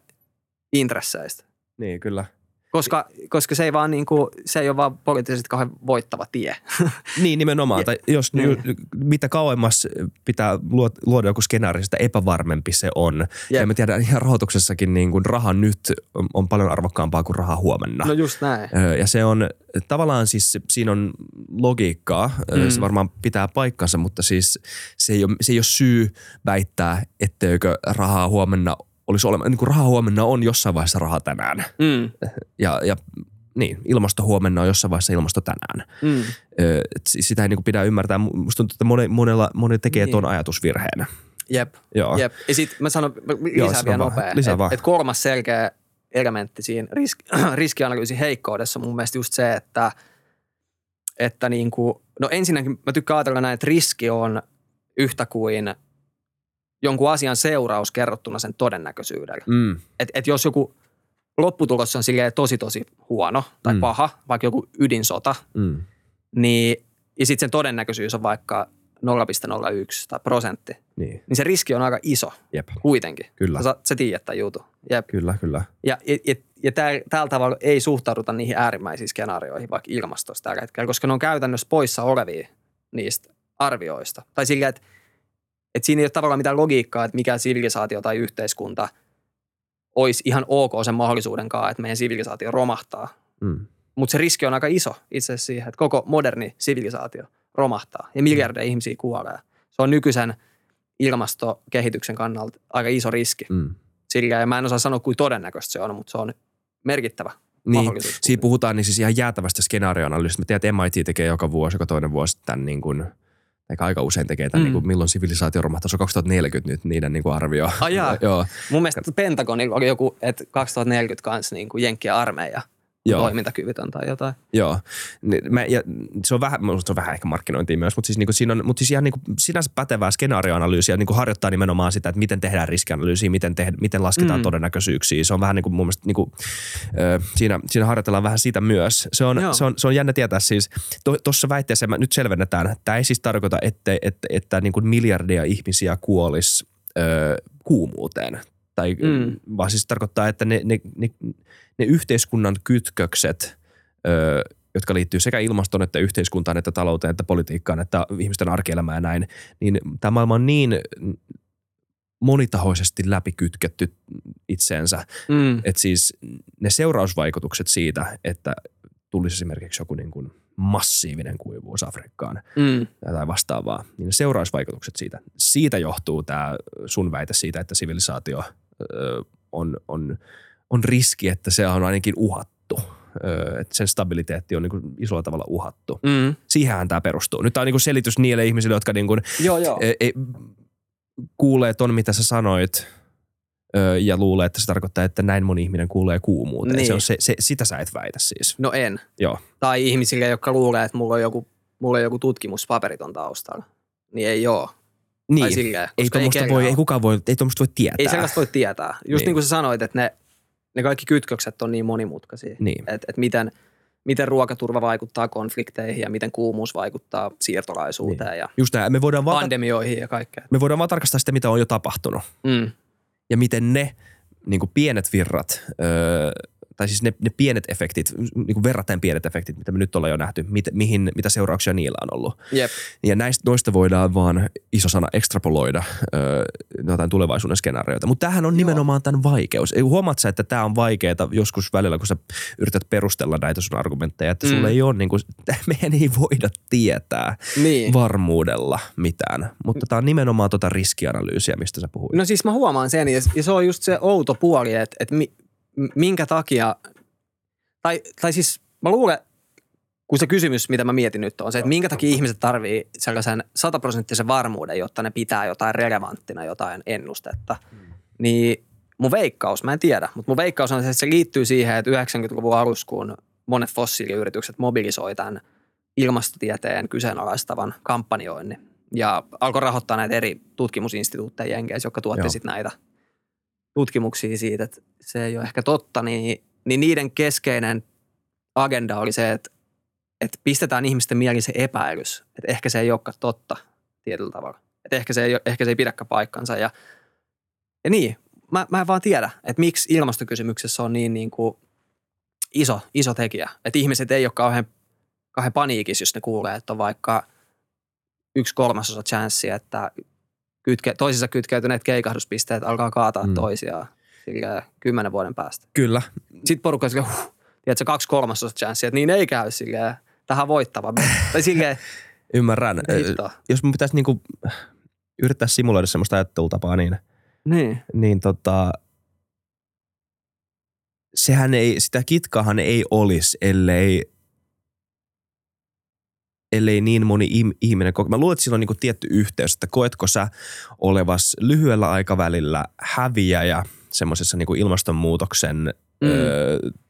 intresseistä. Niin, kyllä. Koska se ei vaan se ei ole vaan poliittisesti kauhean voittava tie. Niin, nimenomaan. Tai jos mitä kauemmas pitää luoda joku skenaario, sitä epävarmempi se on. Ja me tiedän ihan rahoituksessakin raha nyt on paljon arvokkaampaa kuin raha huomenna. No just näin. Ja se on tavallaan siis, siinä on logiikkaa. Se varmaan pitää paikkansa, mutta siis se ei ole syy väittää, etteikö rahaa huomenna niin kuin raha huomenna on jossain vaiheessa raha tänään. Ja niin, ilmasto huomenna on jossain vaiheessa ilmasto tänään. Sitä ei niin kuin pidä ymmärtää. Musta tuntuu, että moni tekee tuon ajatusvirheenä. Jep. Ja sitten mä sanon lisää vielä nopea. Että 3 selkeä elementti siinä riskianalyysin heikkoudessa on mun mielestä just se, että niin kuin, no ensinnäkin mä tykkään ajatella näin, että riski on yhtä kuin jonkun asian seuraus kerrottuna sen todennäköisyydellä. Et jos joku lopputulos on silleen tosi huono tai paha, vaikka joku ydinsota, niin, ja sitten sen todennäköisyys on vaikka 0,01 tai prosentti, niin se riski on aika iso kuitenkin. Kyllä. Sä tiedät tämän jutun. Kyllä. Ja tällä tavalla ei suhtauduta niihin äärimmäisiin skenaarioihin vaikka ilmastosta tällä hetkellä, koska ne on käytännössä poissa olevia niistä arvioista. Tai silleen, että siinä ei ole tavallaan mitään logiikkaa, että mikä sivilisaatio tai yhteiskunta olisi ihan ok sen mahdollisuudenkaan, että meidän sivilisaatio romahtaa. Mm. Mutta se riski on aika iso itse asiassa siihen, että koko moderni sivilisaatio romahtaa ja miljardeja ihmisiä kuolee. Se on nykyisen ilmastokehityksen kannalta aika iso riski. Mm. Sillä mä en osaa sanoa, kuin todennäköistä se on, mutta se on merkittävä. Niin, siinä puhutaan niin siis ihan jäätävästä skenaarioanalyysistä. Mä tiedän, että MIT tekee joka vuosi, joka toinen vuosi tämän niin kuin, eikä aika usein tekee tämän, niin kuin, milloin sivilisaatio romahtaa. Se on 2040 nyt niiden niin kuin arvio. Joo. Mun mielestä Pentagonilla oli joku, että 2040 kanssa niin kuin jenkkien armeija. Joo. Toimintakyvytön tai jotain. Joo. Se on vähän ehkä markkinointia myös, mutta siis, niinku, siinä on, mutta siis ihan niinku, sinänsä pätevää skenaarioanalyysiä niinku harjoittaa nimenomaan sitä, että miten tehdään riskianalyysiä, miten lasketaan todennäköisyyksiä. Se on vähän niin kuin mun mielestä, niinku, siinä harjoitellaan vähän sitä myös. Se on jännä tietää siis, tuossa väitteessä nyt selvennetään, tämä ei siis tarkoita, että niinku miljardia ihmisiä kuolisi kuumuuteen. Tai, vaan siis tarkoittaa, että ne yhteiskunnan kytkökset, jotka liittyy sekä ilmastoon että yhteiskuntaan, että talouteen, että politiikkaan, että ihmisten arkielämään ja näin, niin tämä maailma on niin monitahoisesti läpikytketty itseensä, että siis ne seurausvaikutukset siitä, että tulisi esimerkiksi joku niin kuin massiivinen kuivuus Afrikkaan tai vastaavaa, niin ne seurausvaikutukset siitä johtuu tämä sun väite siitä, että sivilisaatio on riski, että se on ainakin uhattu, että sen stabiliteetti on niin kuin isolla tavalla uhattu. Mm. Siihenhän tämä perustuu. Nyt tämä on niin kuin selitys niille ihmisille, jotka niin kuin kuulee ton, mitä sä sanoit ja luulee, että se tarkoittaa, että näin moni ihminen kuulee kuumuuteen. Niin. Sitä sä et väitä siis. No en. Joo. Tai ihmisille, jotka luulee, että mulla on joku tutkimuspaperi ton taustalla. Niin ei oo. Niin. Silleen, ei tuommoista voi tietää. Ei sellaista voi tietää. Just niin kuin sä sanoit, että ne kaikki kytkökset on niin monimutkaisia. Niin. Että miten ruokaturva vaikuttaa konflikteihin ja miten kuumuus vaikuttaa siirtolaisuuteen niin. Ja just näin. Me voidaan pandemioihin ja kaikkea. Me voidaan vaan tarkastaa sitä, mitä on jo tapahtunut. Mm. Ja miten ne niin kuin pienet virrat, tai siis ne pienet efektit, niin kuin verraten pienet efektit, mitä me nyt ollaan jo nähty, mitä seurauksia niillä on ollut. Jep. Ja noista voidaan vaan iso sana ekstrapoloida jotain tulevaisuuden skenaarioita. Mutta tämähän on nimenomaan tämän vaikeus. Huomaat sä, että tämä on vaikeaa joskus välillä, kun sä yrität perustella näitä sun argumentteja, että sulla ei ole, niin kuin, mehän ei voida tietää varmuudella mitään. Mutta tämä on nimenomaan tuota riskianalyysiä, mistä sä puhuit. No siis mä huomaan sen, ja se on just se outo puoli, että minkä takia, tai siis mä luulen, kun se kysymys, mitä mä mietin nyt on se, että minkä takia ihmiset tarvii sellaisen 100% varmuuden, jotta ne pitää jotain relevanttina, jotain ennustetta. Niin mun veikkaus, mä en tiedä, mutta mun veikkaus on se, että se liittyy siihen, että 90-luvun alussa, kun monet fossiiliyritykset mobilisoi tämän ilmastotieteen kyseenalaistavan kampanjoinnin ja alkoi rahoittaa näitä eri tutkimusinstituutteja jenkeissä, jotka tuotti sitten näitä tutkimuksia siitä, että se ei ole ehkä totta, niin niiden keskeinen agenda oli se, että pistetään ihmisten mieliin se epäilys, että ehkä se ei olekaan totta tietyllä tavalla. Että ehkä se ei pidäkään paikkansa. Ja niin, mä en vaan tiedä, että miksi ilmastokysymyksessä on niin kuin iso tekijä. Että ihmiset ei ole kauhean paniikissa, jos ne kuulee, että on vaikka 1/3 chanssi, että toisissa kytkeytyneet keikahduspisteet alkaa kaataa toisiaan sillä 10 vuoden päästä. Kyllä. Sitten porukka on sillä, tiedätkö, 2/3 chanssiä, että niin ei käy sillä tähän voittava. Tai sillä ymmärrän. Jos mun pitäisi niinku yrittää simuloida semmoista ajattelutapaa, niin sitä kitkahan ei olisi, ellei niin moni ihminen koke. Mä luulen, että sillä on niinku tietty yhteys, että koetko sä olevas lyhyellä aikavälillä häviäjä semmoisessa niinku ilmastonmuutoksen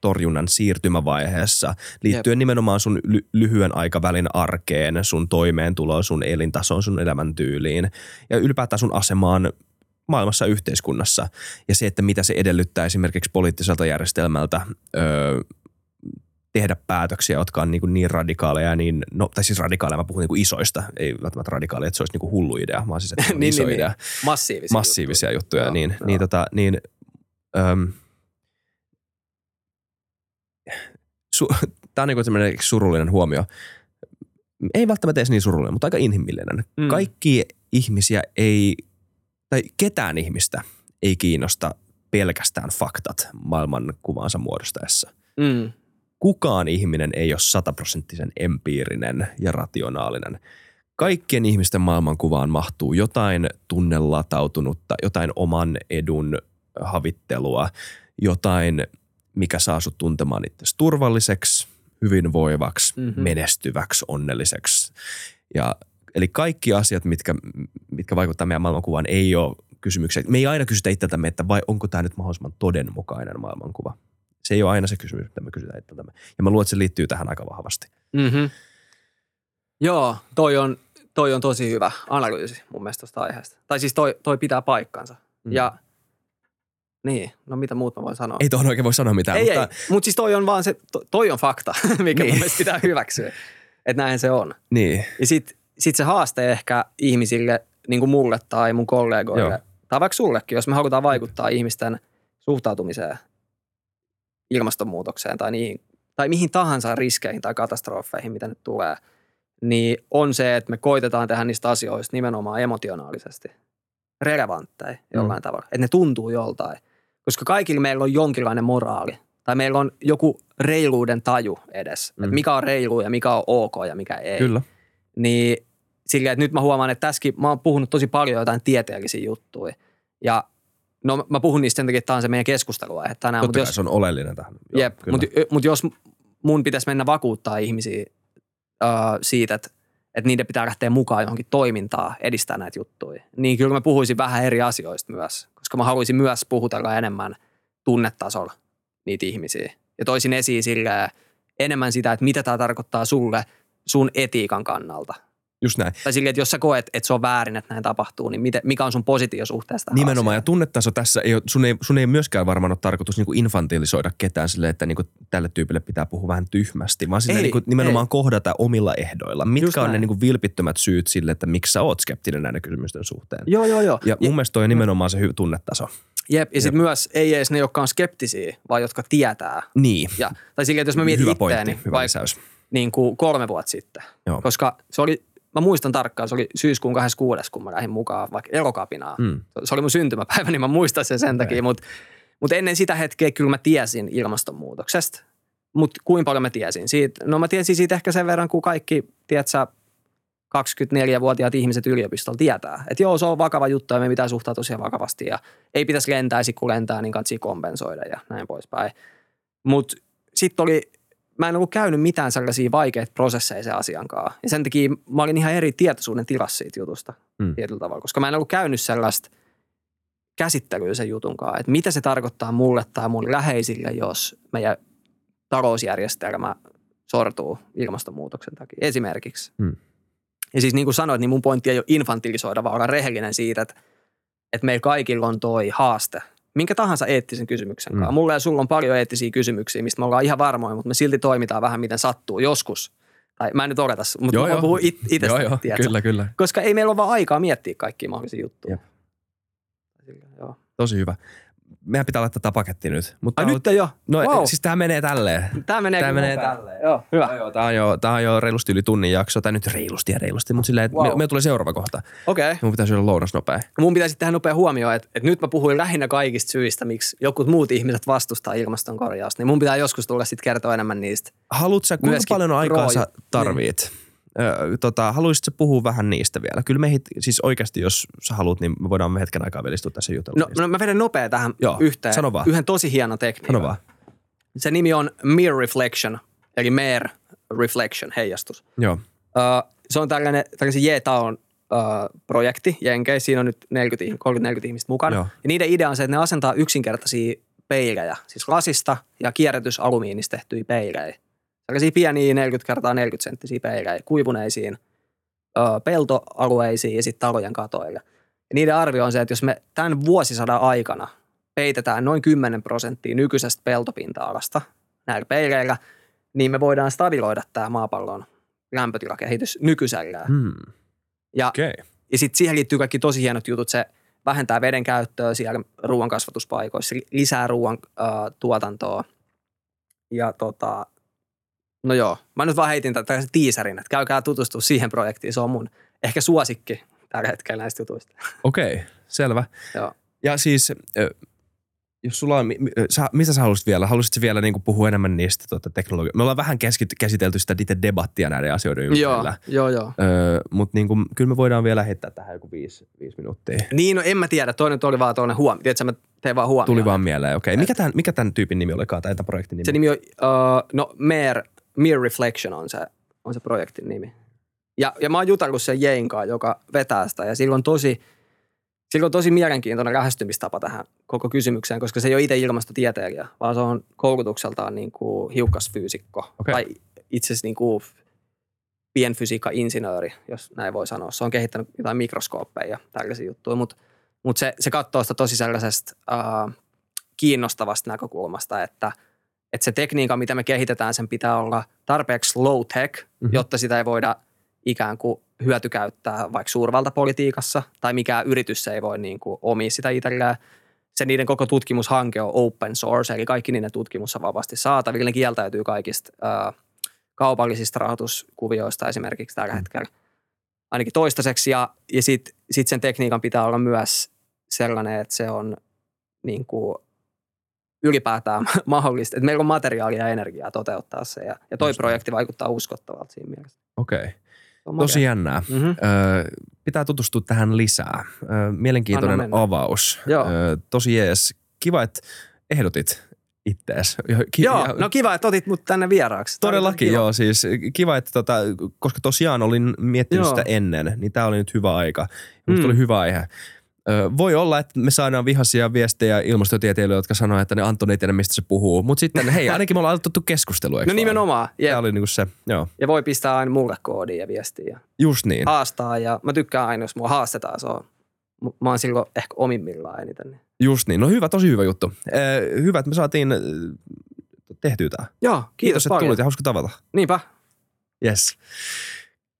torjunnan siirtymävaiheessa liittyen nimenomaan sun lyhyen aikavälin arkeen, sun toimeentuloon, sun elintasoon, sun elämäntyyliin ja ylipäätään sun asemaan maailmassa ja yhteiskunnassa. Ja se, että mitä se edellyttää esimerkiksi poliittiselta järjestelmältä tehdä päätöksiä, jotka on niin radikaaleja, mä puhun niin kuin isoista, ei välttämättä radikaaleja, että se olisi niin kuin hullu idea, vaan siis, että on iso idea. Massiivisia juttuja. Joo, tämä on niin kuin sellainen surullinen huomio. Ei välttämättä edes niin surullinen, mutta aika inhimillinen. Kaikki ihmisiä ei, tai ketään ihmistä ei kiinnosta pelkästään faktat maailmankuvaansa muodostaessa. Mm. Kukaan ihminen ei ole 100% empiirinen ja rationaalinen. Kaikkien ihmisten maailmankuvaan mahtuu jotain tunnelatautunutta, jotain oman edun havittelua, jotain, mikä saa sut tuntemaan itsesi turvalliseksi, hyvinvoivaksi, menestyväksi, onnelliseksi. Ja, eli kaikki asiat, mitkä vaikuttavat meidän maailmankuvaan, ei ole kysymyksiä. Me ei aina kysytä itseltämme, että vai onko tämä nyt mahdollisimman todenmukainen maailmankuva. Se ei ole aina se kysymys, mitä me kysytään itseltämme. Ja mä luulen, että se liittyy tähän aika vahvasti. Mm-hmm. Joo, toi on tosi hyvä analyysi mun mielestä tuosta aiheesta. Tai siis toi pitää paikkansa. Mm. Ja niin, no mitä muut mä voin sanoa? Ei tuohon oikein voi sanoa mitään. Mutta siis toi on vaan se, toi on fakta, mikä niin. Mun mielestä pitää hyväksyä. Että näin se on. Niin. Ja sit se haaste ehkä ihmisille, niin kuin mulle tai mun kollegoille, joo. Tai vaikka sullekin, jos me halutaan vaikuttaa ihmisten suhtautumiseen, ilmastonmuutokseen tai niihin, tai mihin tahansa riskeihin tai katastrofeihin, mitä nyt tulee, niin on se, että me koitetaan tehdä niistä asioista nimenomaan emotionaalisesti relevantteja jollain tavalla. Että ne tuntuu joltain. Koska kaikilla meillä on jonkinlainen moraali. Tai meillä on joku reiluuden taju edes. Että mikä on reilu ja mikä on ok ja mikä ei. Kyllä. Niin silleen, että nyt mä huomaan, että tässäkin mä oon puhunut tosi paljon jotain tieteellisiä juttuja. Ja no mä puhun niistä sen takia, että tämä on se meidän keskusteluaihe tänään. Totta kai se on oleellinen tähän. Jep, mutta jos mun pitäisi mennä vakuuttaa ihmisiä siitä, että niiden pitää lähteä mukaan johonkin toimintaan edistää näitä juttuja, niin kyllä mä puhuisin vähän eri asioista myös, koska mä haluaisin myös puhutella enemmän tunnetasolla niitä ihmisiä. Ja toisin esiin sillä enemmän sitä, että mitä tämä tarkoittaa sulle sun etiikan kannalta. Just näin. Tai silleen, että jos sä koet, että se on väärin, että näin tapahtuu, niin mikä on sun positio suhteesta? Nimenomaan. Asiaan? Ja tunnetaso tässä, sun ei myöskään varmaan ole tarkoitus niin kuin infantilisoida ketään silleen, että niin kuin tälle tyypille pitää puhua vähän tyhmästi, vaan silleen, niin kuin nimenomaan ei. Kohdata omilla ehdoilla. Mitkä just on näin. Ne niin kuin vilpittömät syyt sille, että miksi sä oot skeptinen näiden kysymysten suhteen. Joo. Ja mun mielestä toi on nimenomaan se tunnetaso. Jep, ja sitten myös ei edes ne, jotka on skeptisiä, vaan jotka tietää. Niin. Ja, tai silleen, että jos mä mietin hyvä itteeni, pointti, hyvä lisäys. Niin kuin 3 vuotta sitten, joo. Koska se oli... Mä muistan tarkkaan, se oli syyskuun 26. kun mä lähdin mukaan vaikka Elokapinaan. Mm. Se oli mun syntymäpäivä, niin mä muistan sen takia. Mutta ennen sitä hetkeä kyllä mä tiesin ilmastonmuutoksesta. Mutta kuinka paljon mä tiesin siitä? No mä tiesin siitä ehkä sen verran, kun kaikki, tiedätkö, 24-vuotiaat ihmiset yliopistolla tietää. Että joo, se on vakava juttu ja me pitää suhtautua siihen vakavasti. Ja ei pitäisi lentää, kun lentää, niin katsii kompensoida ja näin poispäin. Mutta sitten oli... Mä en ollut käynyt mitään sellaisia vaikeita prosesseja sen asiankaan. Ja sen takia mä olin ihan eri tietoisuuden tilassa siitä jutusta tietyllä tavalla, koska mä en ollut käynyt sellaista käsittelyä sen jutunkaan, että mitä se tarkoittaa mulle tai mun läheisille, jos meidän talousjärjestelmä sortuu ilmastonmuutoksen takia esimerkiksi. Mm. Ja siis niin kuin sanoit, niin mun pointti ei ole infantilisoida, vaan olla rehellinen siitä, että meillä kaikilla on toi haaste. Minkä tahansa eettisen kysymyksen kanssa. Mulla ja sulla on paljon eettisiä kysymyksiä, mistä me ollaan ihan varmoja, mutta me silti toimitaan vähän miten sattuu joskus. Tai mä en nyt odeta, mutta mä puhun itsestä. Kyllä. Koska ei meillä ole vaan aikaa miettiä kaikkia mahdollisia juttuja. Joo. Tosi hyvä. Meidän pitää laittaa tämä paketti nyt. Mutta nyt jo. No wow. Siis tämä menee tälleen. Tämä menee tälleen. Joo, hyvä. No, tämä on jo reilusti yli tunnin jakso. Tai nyt reilusti, mutta silleen, että me tulee seuraava kohta. Okei. Okay. Mun pitäisi olla lounas nopea. Mun pitäisi tehdä nopea huomioon, että nyt mä puhuin lähinnä kaikista syistä, miksi jotkut muut ihmiset vastustaa ilmastonkorjausta. Niin mun pitää joskus tulla sitten kertoa enemmän niistä. Haluatko sä, kuinka paljon aikaa sä tarvit? Niin. Haluaisitko puhua vähän niistä vielä? Kyllä me siis oikeasti, jos sä haluat, niin me voidaan hetken aikaa vielä istua tässä jutella. No mä vedän nopea tähän yhteen. Sano vaan. Yhden tosi hienon tekniikan. Se nimi on Mere Reflection, eli Mere Reflection, heijastus. Joo. Se on tällainen J-Town projekti, Jenkeissä. Siinä on nyt 30-40 ihmistä mukana. Joo. Ja niiden idea on se, että ne asentaa yksinkertaisia peilejä, siis lasista ja kierrätysalumiinista tehtyjä peilejä. Tällaisia pieniä 40x40 senttisiä peilejä kuivuneisiin peltoalueisiin ja sitten talojen katoille. Ja niiden arvio on se, että jos me tämän vuosisadan aikana peitetään noin 10% nykyisestä peltopinta-alasta näillä peileillä, niin me voidaan stabiloida tämä maapallon lämpötilakehitys nykyisellään. Ja sitten siihen liittyy kaikki tosi hienot jutut. Se vähentää veden käyttöä siellä ruoan kasvatuspaikoissa, lisää ruoan tuotantoa ja no joo, mä nyt vaan heitin tällaisen tiiserin, että käykää tutustua siihen projektiin. Se on mun ehkä suosikki tällä hetkellä näistä jutuista. Okei, selvä. Joo. Ja siis Jos sulla on, mitä sä haluaisit vielä? Haluaisitko vielä niinku puhua enemmän niistä teknologioista? Me ollaan vähän käsitelty sitä itse debattia näiden asioiden ympärillä. Joo. Mutta niinku, kyllä me voidaan vielä heittää tähän joku 5 minuuttia. Niin, no en mä tiedä. Toinen oli vaan tuollainen huomio. Tiedätkö, mä tein vaan huomioon. Tuli vaan mieleen, okei. Okay. Mikä tämän tyypin nimi olikaan, tai tämän projektin nimi? Se nimi on, Mere Reflection on se projektin nimi. Ja mä oon jutellut sen Jeinkaan, joka vetää sitä, ja sillä on tosi mielenkiintoinen lähestymistapa tähän koko kysymykseen, koska se ei ole itse ilmastotieteilijä, vaan se on koulutukseltaan niin kuin hiukkasfyysikko. Okay. Tai itse asiassa niin kuin pienfysiikka-insinööri, jos näin voi sanoa. Se on kehittänyt jotain mikroskooppeja ja tällaisia juttuja, mutta se katsoo sitä tosi sellaisesta kiinnostavasta näkökulmasta, että se tekniikka, mitä me kehitetään, sen pitää olla tarpeeksi low-tech, jotta sitä ei voida ikään kuin hyötykäyttää vaikka suurvaltapolitiikassa, tai mikään yritys ei voi niin kuin omia sitä itselleen. Se niiden koko tutkimushanke on open source, eli kaikki niiden tutkimus on vapaasti saatavilla. Ne kieltäytyy kaikista kaupallisista rahoituskuvioista esimerkiksi tällä hetkellä, ainakin toistaiseksi. Ja sit sen tekniikan pitää olla myös sellainen, että se on niin kuin ylipäätään mahdollista, että meillä on materiaalia ja energiaa toteuttaa se. Ja toi projekti vaikuttaa uskottavalta siinä mielessä. Okei. Tosi jännää. Pitää tutustua tähän lisää. Mielenkiintoinen avaus. Tosi jees. Kiva, että ehdotit ittees. Kiva, että otit mut tänne vieraaksi. Todellakin, joo. Siis kiva, että koska tosiaan olin miettinyt sitä ennen, niin tää oli nyt hyvä aika. Musta oli hyvä aihe. Voi olla, että me saadaan vihaisia viestejä ilmastotieteilijöille, jotka sanoo, että ne Anton ei tiedä, mistä se puhuu. Mutta sitten, hei, ainakin me ollaan aloitettu keskustelua. No nimenomaan. Tämä oli niinku se, joo. Ja voi pistää aina mulle koodia ja viestiä. Just niin. Haastaa, ja mä tykkään aina, jos mua haastetaan, se on. Mä oon silloin ehkä omimmillaan eniten. Just niin. No hyvä, tosi hyvä juttu. Hyvä, että me saatiin tehtyä tämä. Joo, kiitos että tulit ja hauska tavata. Niinpä. Yes.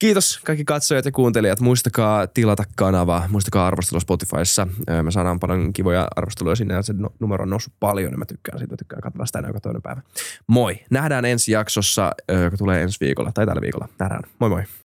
Kiitos kaikki katsojat ja kuuntelijat. Muistakaa tilata kanava, muistakaa arvostella Spotifyssa. Me saadaan paljon kivoja arvosteluja sinne, ja se numero on noussut paljon, ja mä tykkään siitä. Mä tykkään katsoa sitä aina joka toinen päivä. Moi! Nähdään ensi jaksossa, joka tulee ensi viikolla, tai tällä viikolla. Nähdään. Moi moi!